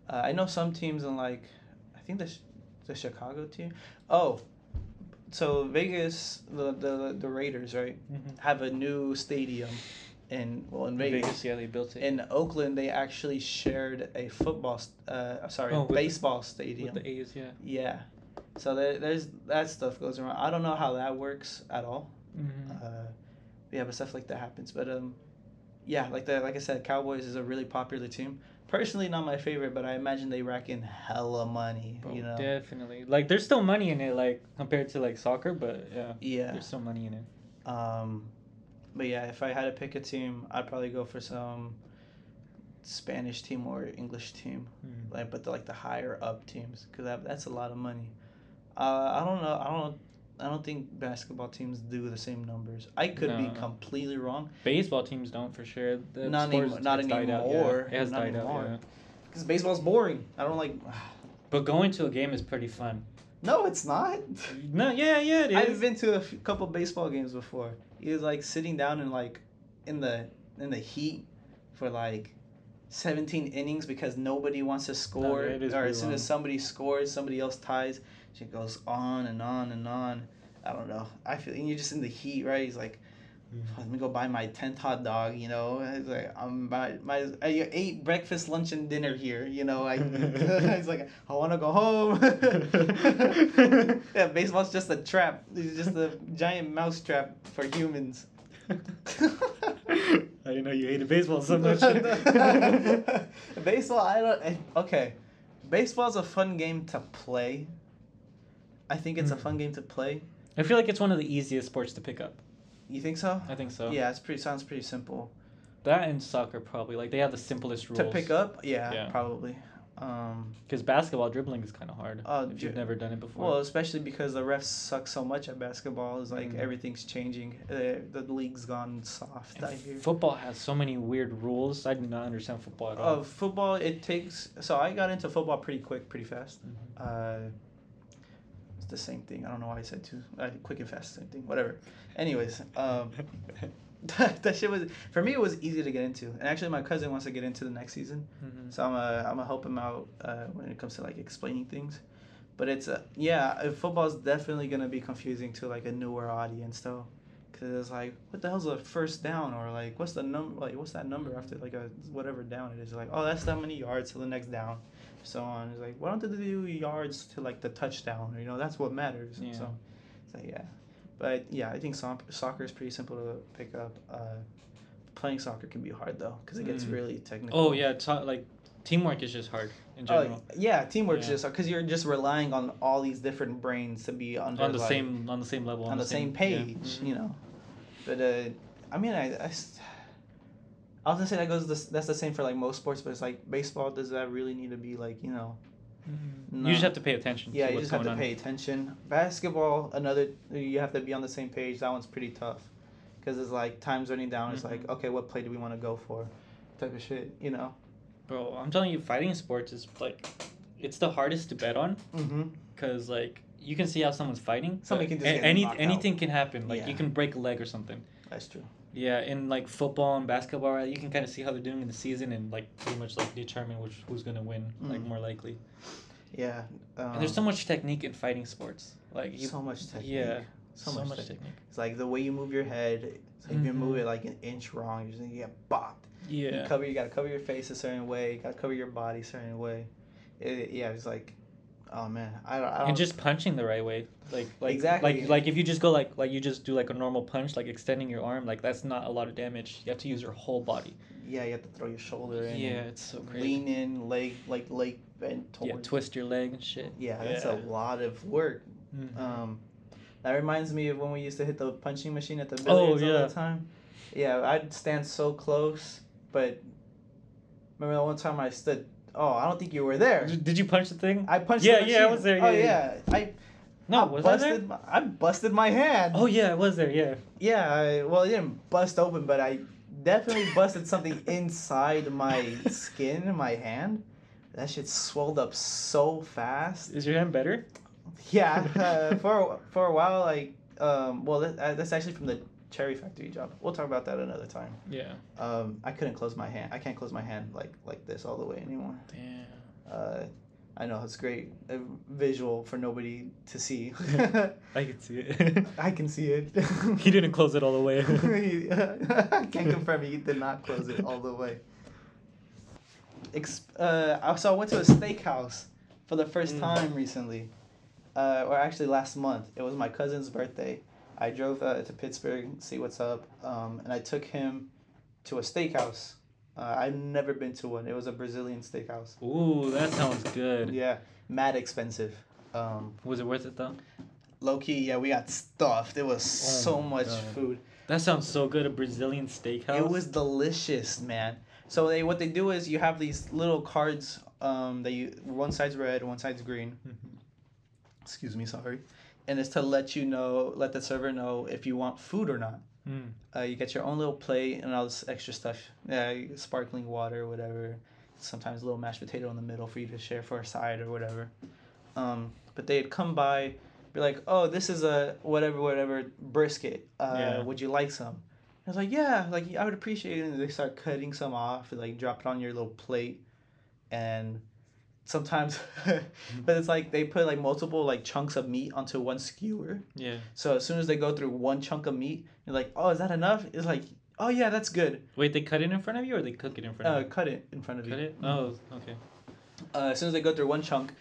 I know some teams in I think the Chicago team. Oh, so Vegas, the Raiders, right, have a new stadium, in Vegas, yeah, they built it. In Oakland, they actually shared a baseball stadium. With the A's, yeah. Yeah, so there's that stuff goes around. I don't know how that works at all. Mm-hmm. But stuff like that happens. But yeah, like I said, Cowboys is a really popular team. Personally, not my favorite, but I imagine they rack in hella money. Bro, definitely. There's still money in it, compared to soccer, but yeah, there's still money in it. But yeah, if I had to pick a team, I'd probably go for some Spanish team or English team, but the higher up teams, because that's a lot of money. I don't think basketball teams do the same numbers. I could be completely wrong. Baseball teams don't for sure. Not anymore. Yeah. It has died out. Because baseball's boring. I don't like. But going to a game is pretty fun. No, it's not. No, yeah, it is. I've been to a couple baseball games before. It was sitting down and in the heat for 17 innings because nobody wants to score. No, or as soon as somebody scores, somebody else ties. Shit goes on and on and on. I don't know. I feel you're just in the heat, right? He's like, let me go buy my 10th hot dog, It's I ate breakfast, lunch, and dinner here, It's I want to go home. Yeah, baseball's just a trap. It's just a giant mouse trap for humans. I didn't know you hated baseball so much. Baseball, okay. Baseball's a fun game to play. I think it's a fun game to play. I feel like it's one of the easiest sports to pick up. You think so? I think so. Yeah, sounds pretty simple. That and soccer probably. They have the simplest rules. To pick up? Yeah, probably. Because basketball dribbling is kind of hard if you've never done it before. Well, especially because the refs suck so much at basketball. It's like everything's changing. The league's gone soft. And I hear. Football has so many weird rules. I do not understand football at all. Football, it takes... So I got into football pretty quick, pretty fast. It's the same thing. I don't know why I said two. Quick and fast, same thing. Whatever. Anyways, that shit was, for me, it was easy to get into, and actually my cousin wants to get into the next season, so I'm gonna help him out when it comes to like explaining things, but it's yeah, football's definitely gonna be confusing to like a newer audience though, because it's like, what the hell's a first down, or like what's the number, like what's that number after like a whatever down it is, like, oh, that's that many yards to the next down, so on. It's like, why don't they do yards to like the touchdown, or, you know, that's what matters. Yeah. So it's like, yeah. But, yeah, I think soccer is pretty simple to pick up. Playing soccer can be hard, though, because it gets really technical. Oh, yeah. Like, teamwork is just hard in general. Yeah, teamwork is just hard, because you're just relying on all these different brains to be under, on the like, same level. On the same page, you know. But, I mean, I was going to say that goes that's the same for, like, most sports, but it's like baseball, does that really need to be, like, you know. No. You just have to pay attention. Yeah, to what's going on. Pay attention. Basketball, you have to be on the same page. That one's pretty tough, because it's like time's running down. It's like, okay, what play do we want to go for, type of shit, you know. Bro, I'm telling you, fighting sports is like, it's the hardest to bet on, because like you can see how someone's fighting. Somebody can just get anything out. Can happen. Like you can break a leg or something. That's true. Yeah, in like football and basketball, right, you can kind of see how they're doing in the season and like pretty much like determine who's gonna win, like more likely. Yeah. And there's so much technique in fighting sports. Like so much technique. Yeah. So much technique. It's like the way you move your head. It's like if you move it like an inch wrong, you're just gonna get bopped. Yeah. You gotta cover your face a certain way. You gotta cover your body a certain way. It's like, oh man, I don't. And just punching the right way, like exactly. Like if you just go like you just do like a normal punch, like extending your arm, like that's not a lot of damage. You have to use your whole body. Yeah, you have to throw your shoulder in. Yeah, it's so crazy. Lean in, leg bent towards. Yeah, twist your leg and shit. Yeah, that's a lot of work. That reminds me of when we used to hit the punching machine at the billiards all the time. Yeah, I'd stand so close, but remember that one time I stood. Oh, I don't think you were there. Did you punch the thing? I punched the machine. Yeah, I was there. Yeah. I busted my hand. Oh, yeah, I was there, yeah. Yeah, I didn't bust open, but I definitely busted something inside my skin, my hand. That shit swelled up so fast. Is your hand better? Yeah, for a while, like, that's actually from the cherry factory job. We'll talk about that another time. Yeah. I couldn't close my hand. I can't close my hand like this all the way anymore. Damn. I know it's great visual for nobody to see. I can see it. I can see it. He didn't close it all the way. I can't confirm he did not close it all the way. So I went to a steakhouse for the first time recently, or actually last month. It was my cousin's birthday. I drove to Pittsburgh, see what's up, and I took him to a steakhouse. I've never been to one. It was a Brazilian steakhouse. Ooh, that sounds good. Yeah, mad expensive. Was it worth it, though? Low-key, yeah, we got stuffed. It was so much food. That sounds so good, a Brazilian steakhouse. It was delicious, man. So what they do is you have these little cards that one side's red, one side's green. Excuse me, sorry. And it's to let the server know if you want food or not. You get your own little plate and all this extra stuff. Yeah, sparkling water, whatever. Sometimes a little mashed potato in the middle for you to share for a side or whatever. But they'd come by, be like, oh, this is a whatever brisket. Would you like some? And I was like, yeah, like I would appreciate it. And they start cutting some off and like drop it on your little plate. And sometimes but it's like they put like multiple like chunks of meat onto one skewer, so as soon as they go through one chunk of meat, you're like, oh, is that enough? It's like, oh yeah, that's good. Wait, they cut it in front of you or they cook it in front of you? Cut it in front of you. Cut it? Oh, okay. As soon as they go through one chunk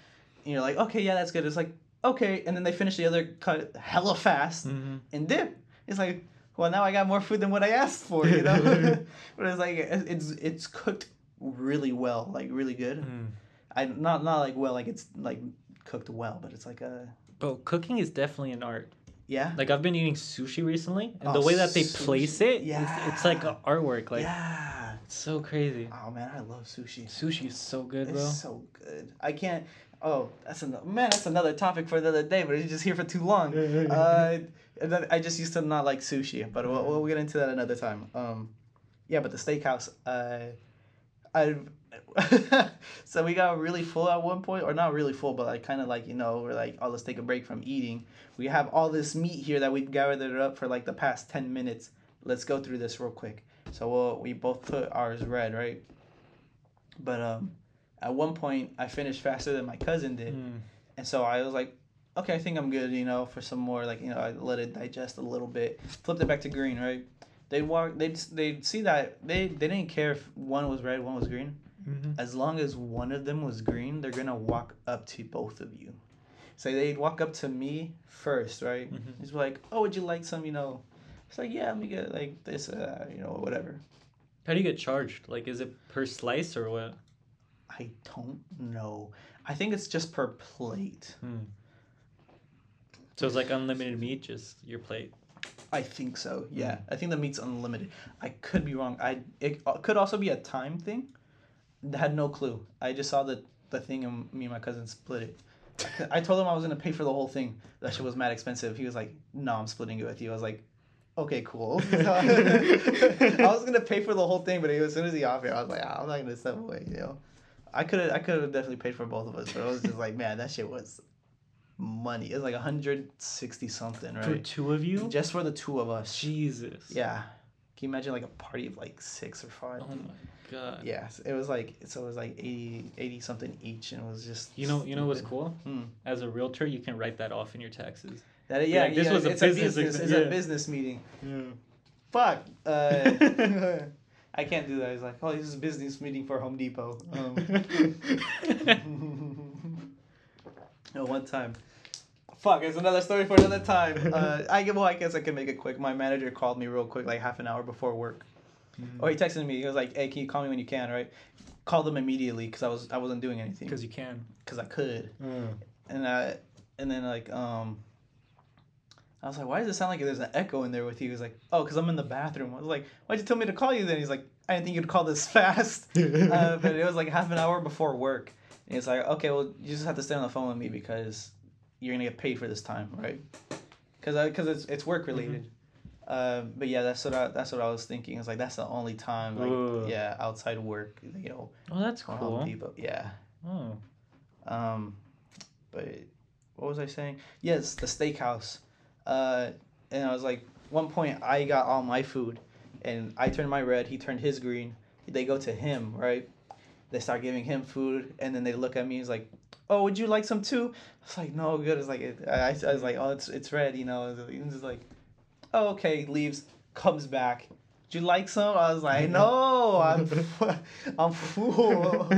and you're like, okay, yeah, that's good. It's like, okay, and then they finish the other cut hella fast and dip. It's like, well, now I got more food than what I asked for, you know. But it's like it's cooked really well, like really good. Not like well, like it's like cooked well, but it's like a. Bro, cooking is definitely an art. Yeah. Like I've been eating sushi recently, and the way that they place it, it's like an artwork. Like, yeah. It's so crazy. Oh, man, I love sushi. Sushi is so good, bro. It's so good. I can't... Oh, that's another... Man, that's another topic for another day, but it's just here for too long. I just used to not like sushi, but we'll get into that another time. Yeah, but the steakhouse... So we got really full at one point, or not really full, but like kind of like, you know, we're like, oh, let's take a break from eating. We have all this meat here that we've gathered up for like the past 10 minutes. Let's go through this real quick. So we both put ours red, right? But at one point, I finished faster than my cousin did. Mm. And so I was like, okay, I think I'm good, you know, for some more. Like, you know, I let it digest a little bit. Flipped it back to green, right? They'd see that they didn't care if one was red, one was green. Mm-hmm. As long as one of them was green, they're gonna walk up to both of you. So they'd walk up to me first, right? Mm-hmm. It's like, oh, would you like some, you know? It's like, yeah, let me get like this, you know, whatever. How do you get charged? Like, is it per slice or what? I don't know. I think it's just per plate. Hmm. So it's like unlimited meat, just your plate. I think so, yeah. I think the meat's unlimited. I could be wrong. It could also be a time thing. I had no clue. I just saw the thing and me and my cousin split it. I told him I was going to pay for the whole thing. That shit was mad expensive. He was like, no, I'm splitting it with you. I was like, okay, cool. I was going to pay for the whole thing, but as soon as he offered, I was like, I'm not going to step away, you know. I could have definitely paid for both of us, but I was just like, man, that shit was... money. It's like 160 something, right? For two of you? Just for the two of us. Jesus. Yeah. Can you imagine like a party of like 6 or 5? Oh my god. Yeah. It was like 80 something each, and it was just. You know what's cool? Mm. As a realtor, you can write that off in your taxes. That yeah. Like, this was a business. It's a business meeting. Yeah. Fuck. I can't do that. It's like, oh, this is a business meeting for Home Depot. No, one time. Fuck, it's another story for another time. I guess I can make it quick. My manager called me real quick, like half an hour before work. Mm-hmm. Or he texted me. He was like, hey, can you call me when you can, right? Called him immediately because I wasn't doing anything. Because you can. Because I could. Mm. And then I was like, why does it sound like there's an echo in there with you? He was like, oh, because I'm in the bathroom. I was like, why'd you tell me to call you then? He's like, I didn't think you'd call this fast. But it was like half an hour before work. And it's like, okay, well, you just have to stay on the phone with me because you're going to get paid for this time, right? Because it's work-related. Mm-hmm. But, yeah, that's what I was thinking. It's like, that's the only time, like, ooh. Yeah, outside work, you know. Oh, that's cool. People. Yeah. Oh. But what was I saying? Yes, the steakhouse. And I was like, one point, I got all my food. And I turned my red. He turned his green. They go to him, right? They start giving him food, and then they look at me. He's like, "Oh, would you like some too?" I was like, "No, good." It's like I was like, "Oh, it's red," you know. He's just like, "Oh, okay." Leaves, comes back. "Would you like some?" I was like, "No, I'm full."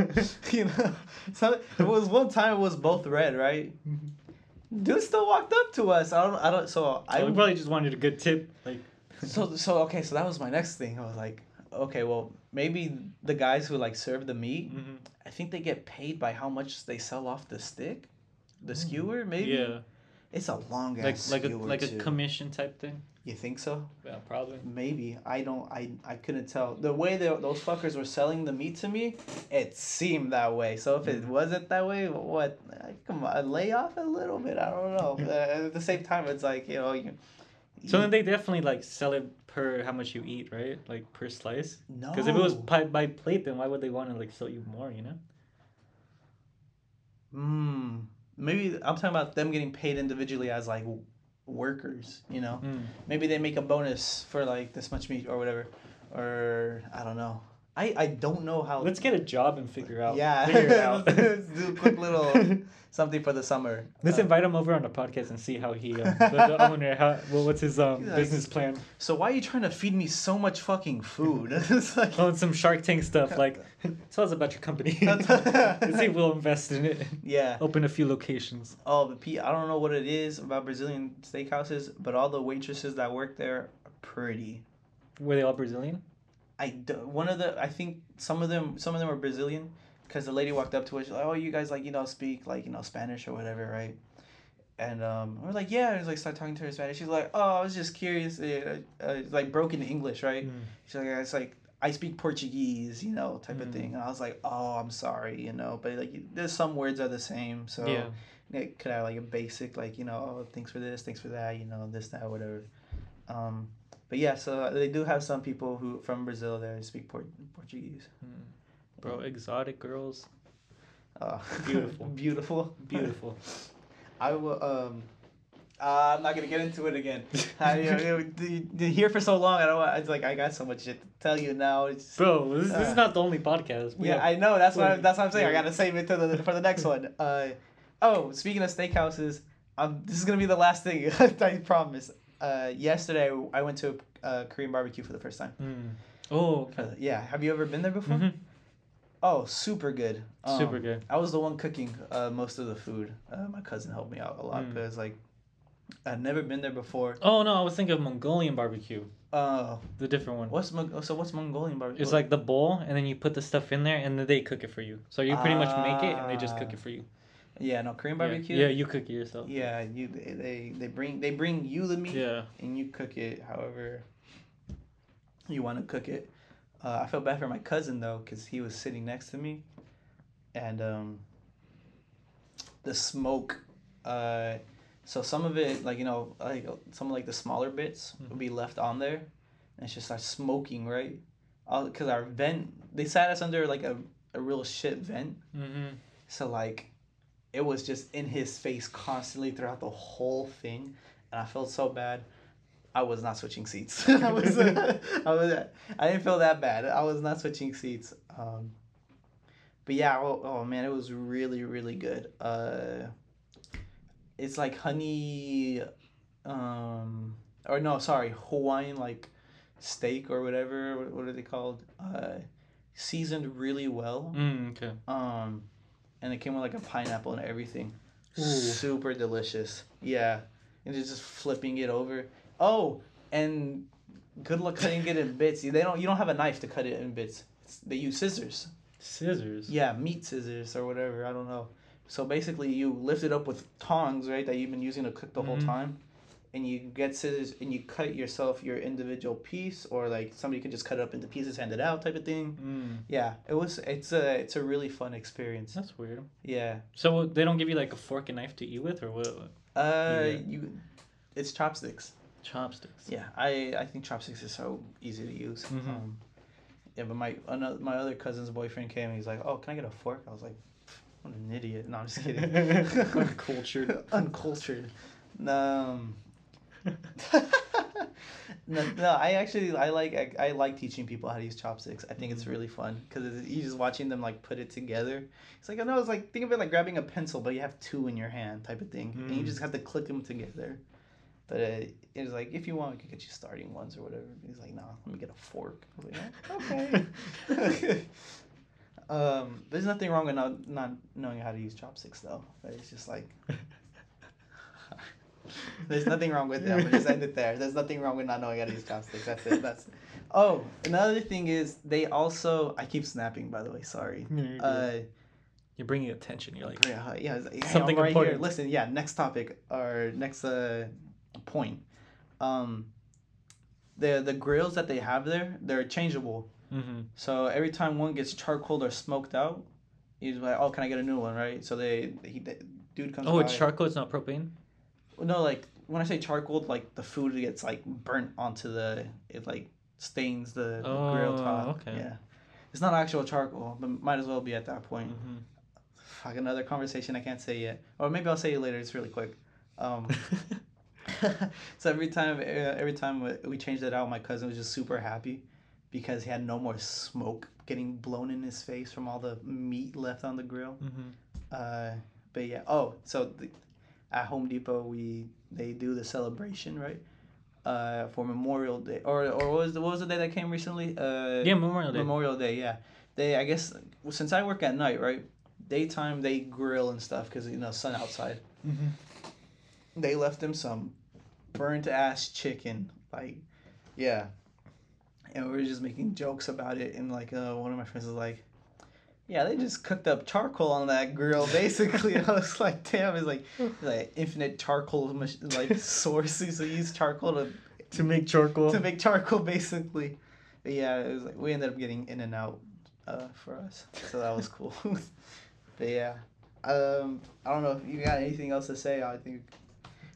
You know. So it was one time. It was both red, right? Dude still walked up to us. I don't. So I probably just wanted a good tip, like. So that was my next thing. I was like, okay, well, maybe the guys who, like, serve the meat, mm-hmm. I think they get paid by how much they sell off the stick, the skewer, maybe? Yeah. It's a long-ass skewer, Like a commission type thing? You think so? Yeah, probably. Maybe. I couldn't tell. The way those fuckers were selling the meat to me, it seemed that way. So if it wasn't that way, what? Come on, lay off a little bit. I don't know. At the same time, it's like, you know... So then they definitely, like, sell it per how much you eat, right? Like, per slice? No. Because if it was by plate, then why would they want to, like, sell you more, you know? Maybe I'm talking about them getting paid individually as, like, workers, you know? Mm. Maybe they make a bonus for, like, this much meat or whatever. Or, I don't know. I don't know how... Let's get a job and figure out. Yeah. Figure it out. Let's do a quick little something for the summer. Let's invite him over on the podcast and see how he... the owner, what's his business plan? So why are you trying to feed me so much fucking food? It's like... Oh, it's some Shark Tank stuff. Like, tell us about your company. Let's see if we'll invest in it. Yeah. Open a few locations. Oh, but Pete, I don't know what it is about Brazilian steakhouses, but all the waitresses that work there are pretty. Were they all Brazilian? I think some of them were Brazilian, because the lady walked up to us, like, oh, you guys, like, you know, speak, like, you know, Spanish or whatever, right? And we're like, yeah. I was like, start talking to her in Spanish. She's like, oh, I was just curious. Like, broken English, right? Mm. She's like, it's like, I speak Portuguese, you know, type of thing. And I was like, oh, I'm sorry, you know, but like there's some words are the same. So it could have like a basic, like, you know, oh, thanks for this, thanks for that, you know, this, that, whatever. But yeah, so they do have some people who from Brazil that speak Portuguese. Bro, exotic girls. Beautiful. Beautiful. I will, I'm not going to get into it again. You're here for so long. I don't want, it's like, I got so much shit to tell you now. It's just, bro, this is not the only podcast. I know. That's what I'm saying. I got to save it for the next one. Speaking of steakhouses, this is going to be the last thing. I promise. Yesterday, I went to a Korean barbecue for the first time. Oh, okay. Have you ever been there before? Mm-hmm. Oh, super good. Super good. I was the one cooking most of the food. My cousin helped me out a lot because, like, I'd never been there before. Oh, no, I was thinking of Mongolian barbecue. The different one. What's Mongolian barbecue? It's like the bowl, and then you put the stuff in there, and then they cook it for you. So you pretty much make it, and they just cook it for you. Yeah, no, Korean barbecue. Yeah, you cook it yourself. Yeah, they bring you the meat, and you cook it however you want to cook it. I feel bad for my cousin, though, because he was sitting next to me, and the smoke... So some of it, like, you know, like some of, like, the smaller bits would be left on there, and it just starts smoking, right? Because our vent, they sat us under, like, a real shit vent. So, like, it was just in his face constantly throughout the whole thing, and I felt so bad. I was not switching seats. I didn't feel that bad. I was not switching seats. But, yeah, oh, man, it was really, really good. It's like honey, Hawaiian, like, steak or whatever. What are they called? Seasoned really well. Okay. And it came with like a pineapple and everything. Ooh. Super delicious. Yeah, and it's just flipping it over. Oh, and good luck cutting it in bits. You don't have a knife to cut it in bits. They use scissors. Scissors. Yeah, meat scissors or whatever. I don't know. So basically, you lift it up with tongs, right, that you've been using to cook the whole time, and you get scissors and you cut yourself your individual piece, or like somebody could just cut it up into pieces, hand it out, type of thing. Yeah, it's a really fun experience. That's weird. Yeah. So they don't give you like a fork and knife to eat with, or what? It's chopsticks. Chopsticks. Yeah, I think chopsticks is so easy to use. Yeah, but my other cousin's boyfriend came and he's like, "Oh, can I get a fork?" I was like, "What an idiot!" No, I'm just kidding. Uncultured. No. I like teaching people how to use chopsticks. I think it's really fun because you just watching them like put it together. It's like, I know, it's like, think of it like grabbing a pencil, but you have two in your hand, type of thing, and you just have to click them together. But it was like, if you want, we could get you starting ones or whatever. He's like, "No, let me get a fork." I was like, "Oh, okay." There's nothing wrong with not knowing how to use chopsticks, though. But it's just like, there's nothing wrong with it. I'm gonna just end it there. There's nothing wrong with not knowing how to use chopsticks. That's it. Oh, another thing is they also. I keep snapping, by the way. Sorry. You're bringing attention. You're like, yeah, it's like, hey, something I'm right important. Here. Listen, yeah. Next topic or next point. The grills that they have there, they're changeable. So every time one gets charcoaled or smoked out, he's like, "Oh, can I get a new one?" Right? So the dude comes. Oh, by. It's charcoal. It's not propane. No, like when I say charcoaled, like the food gets like burnt onto it like stains the grill top. Okay. Yeah, it's not actual charcoal, but might as well be at that point. Fuck, another conversation I can't say yet, or maybe I'll say it later. It's really quick. So every time we changed it out, my cousin was just super happy. Because he had no more smoke getting blown in his face from all the meat left on the grill. But yeah. Oh, so at Home Depot, they do the celebration, right? For Memorial Day, or what was the day that came recently? Yeah, Memorial Day. Memorial Day, yeah. They, I guess, since I work at night, right? Daytime they grill and stuff because, you know, sun outside. They left them some burnt ass chicken, like, yeah. And we were just making jokes about it, and like one of my friends was like, "Yeah, they just cooked up charcoal on that grill, basically." I was like, "Damn!" It's like infinite charcoal like sources. So you use charcoal to make charcoal, basically. yeah, it was like we ended up getting In and Out for us, so that was cool. But yeah, I don't know if you got anything else to say. I think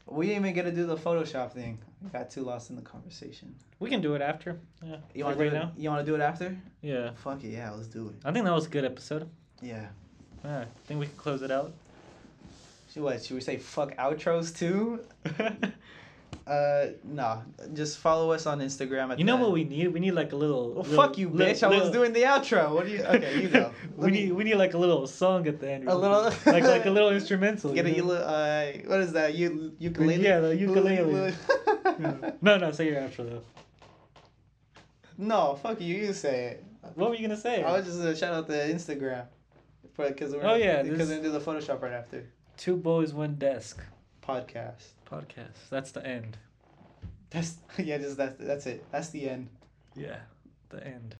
we didn't even get to do the Photoshop thing. We got too lost in the conversation. We can do it after. Yeah. You want to do it now? You want to do it after? Yeah. Fuck it, yeah, let's do it. I think that was a good episode. Yeah. Yeah, I think we can close it out. Should we say fuck outros too? No. Just follow us on Instagram. At you know what we need? We need like a little... Well, little fuck you, bitch. I was doing the outro. What do you... Okay, you go. We need like a little song at the end. A little... like a little instrumental. Get a little... what is that? Ukulele? Yeah, the ukulele. No, say your outro though. No, fuck you. You say it. What were you going to say? I was just going to shout out the Instagram. Because we're going to do the Photoshop right after. Two Boys, One Desk. Podcast. That's the end. That's it. That's the end. Yeah, the end.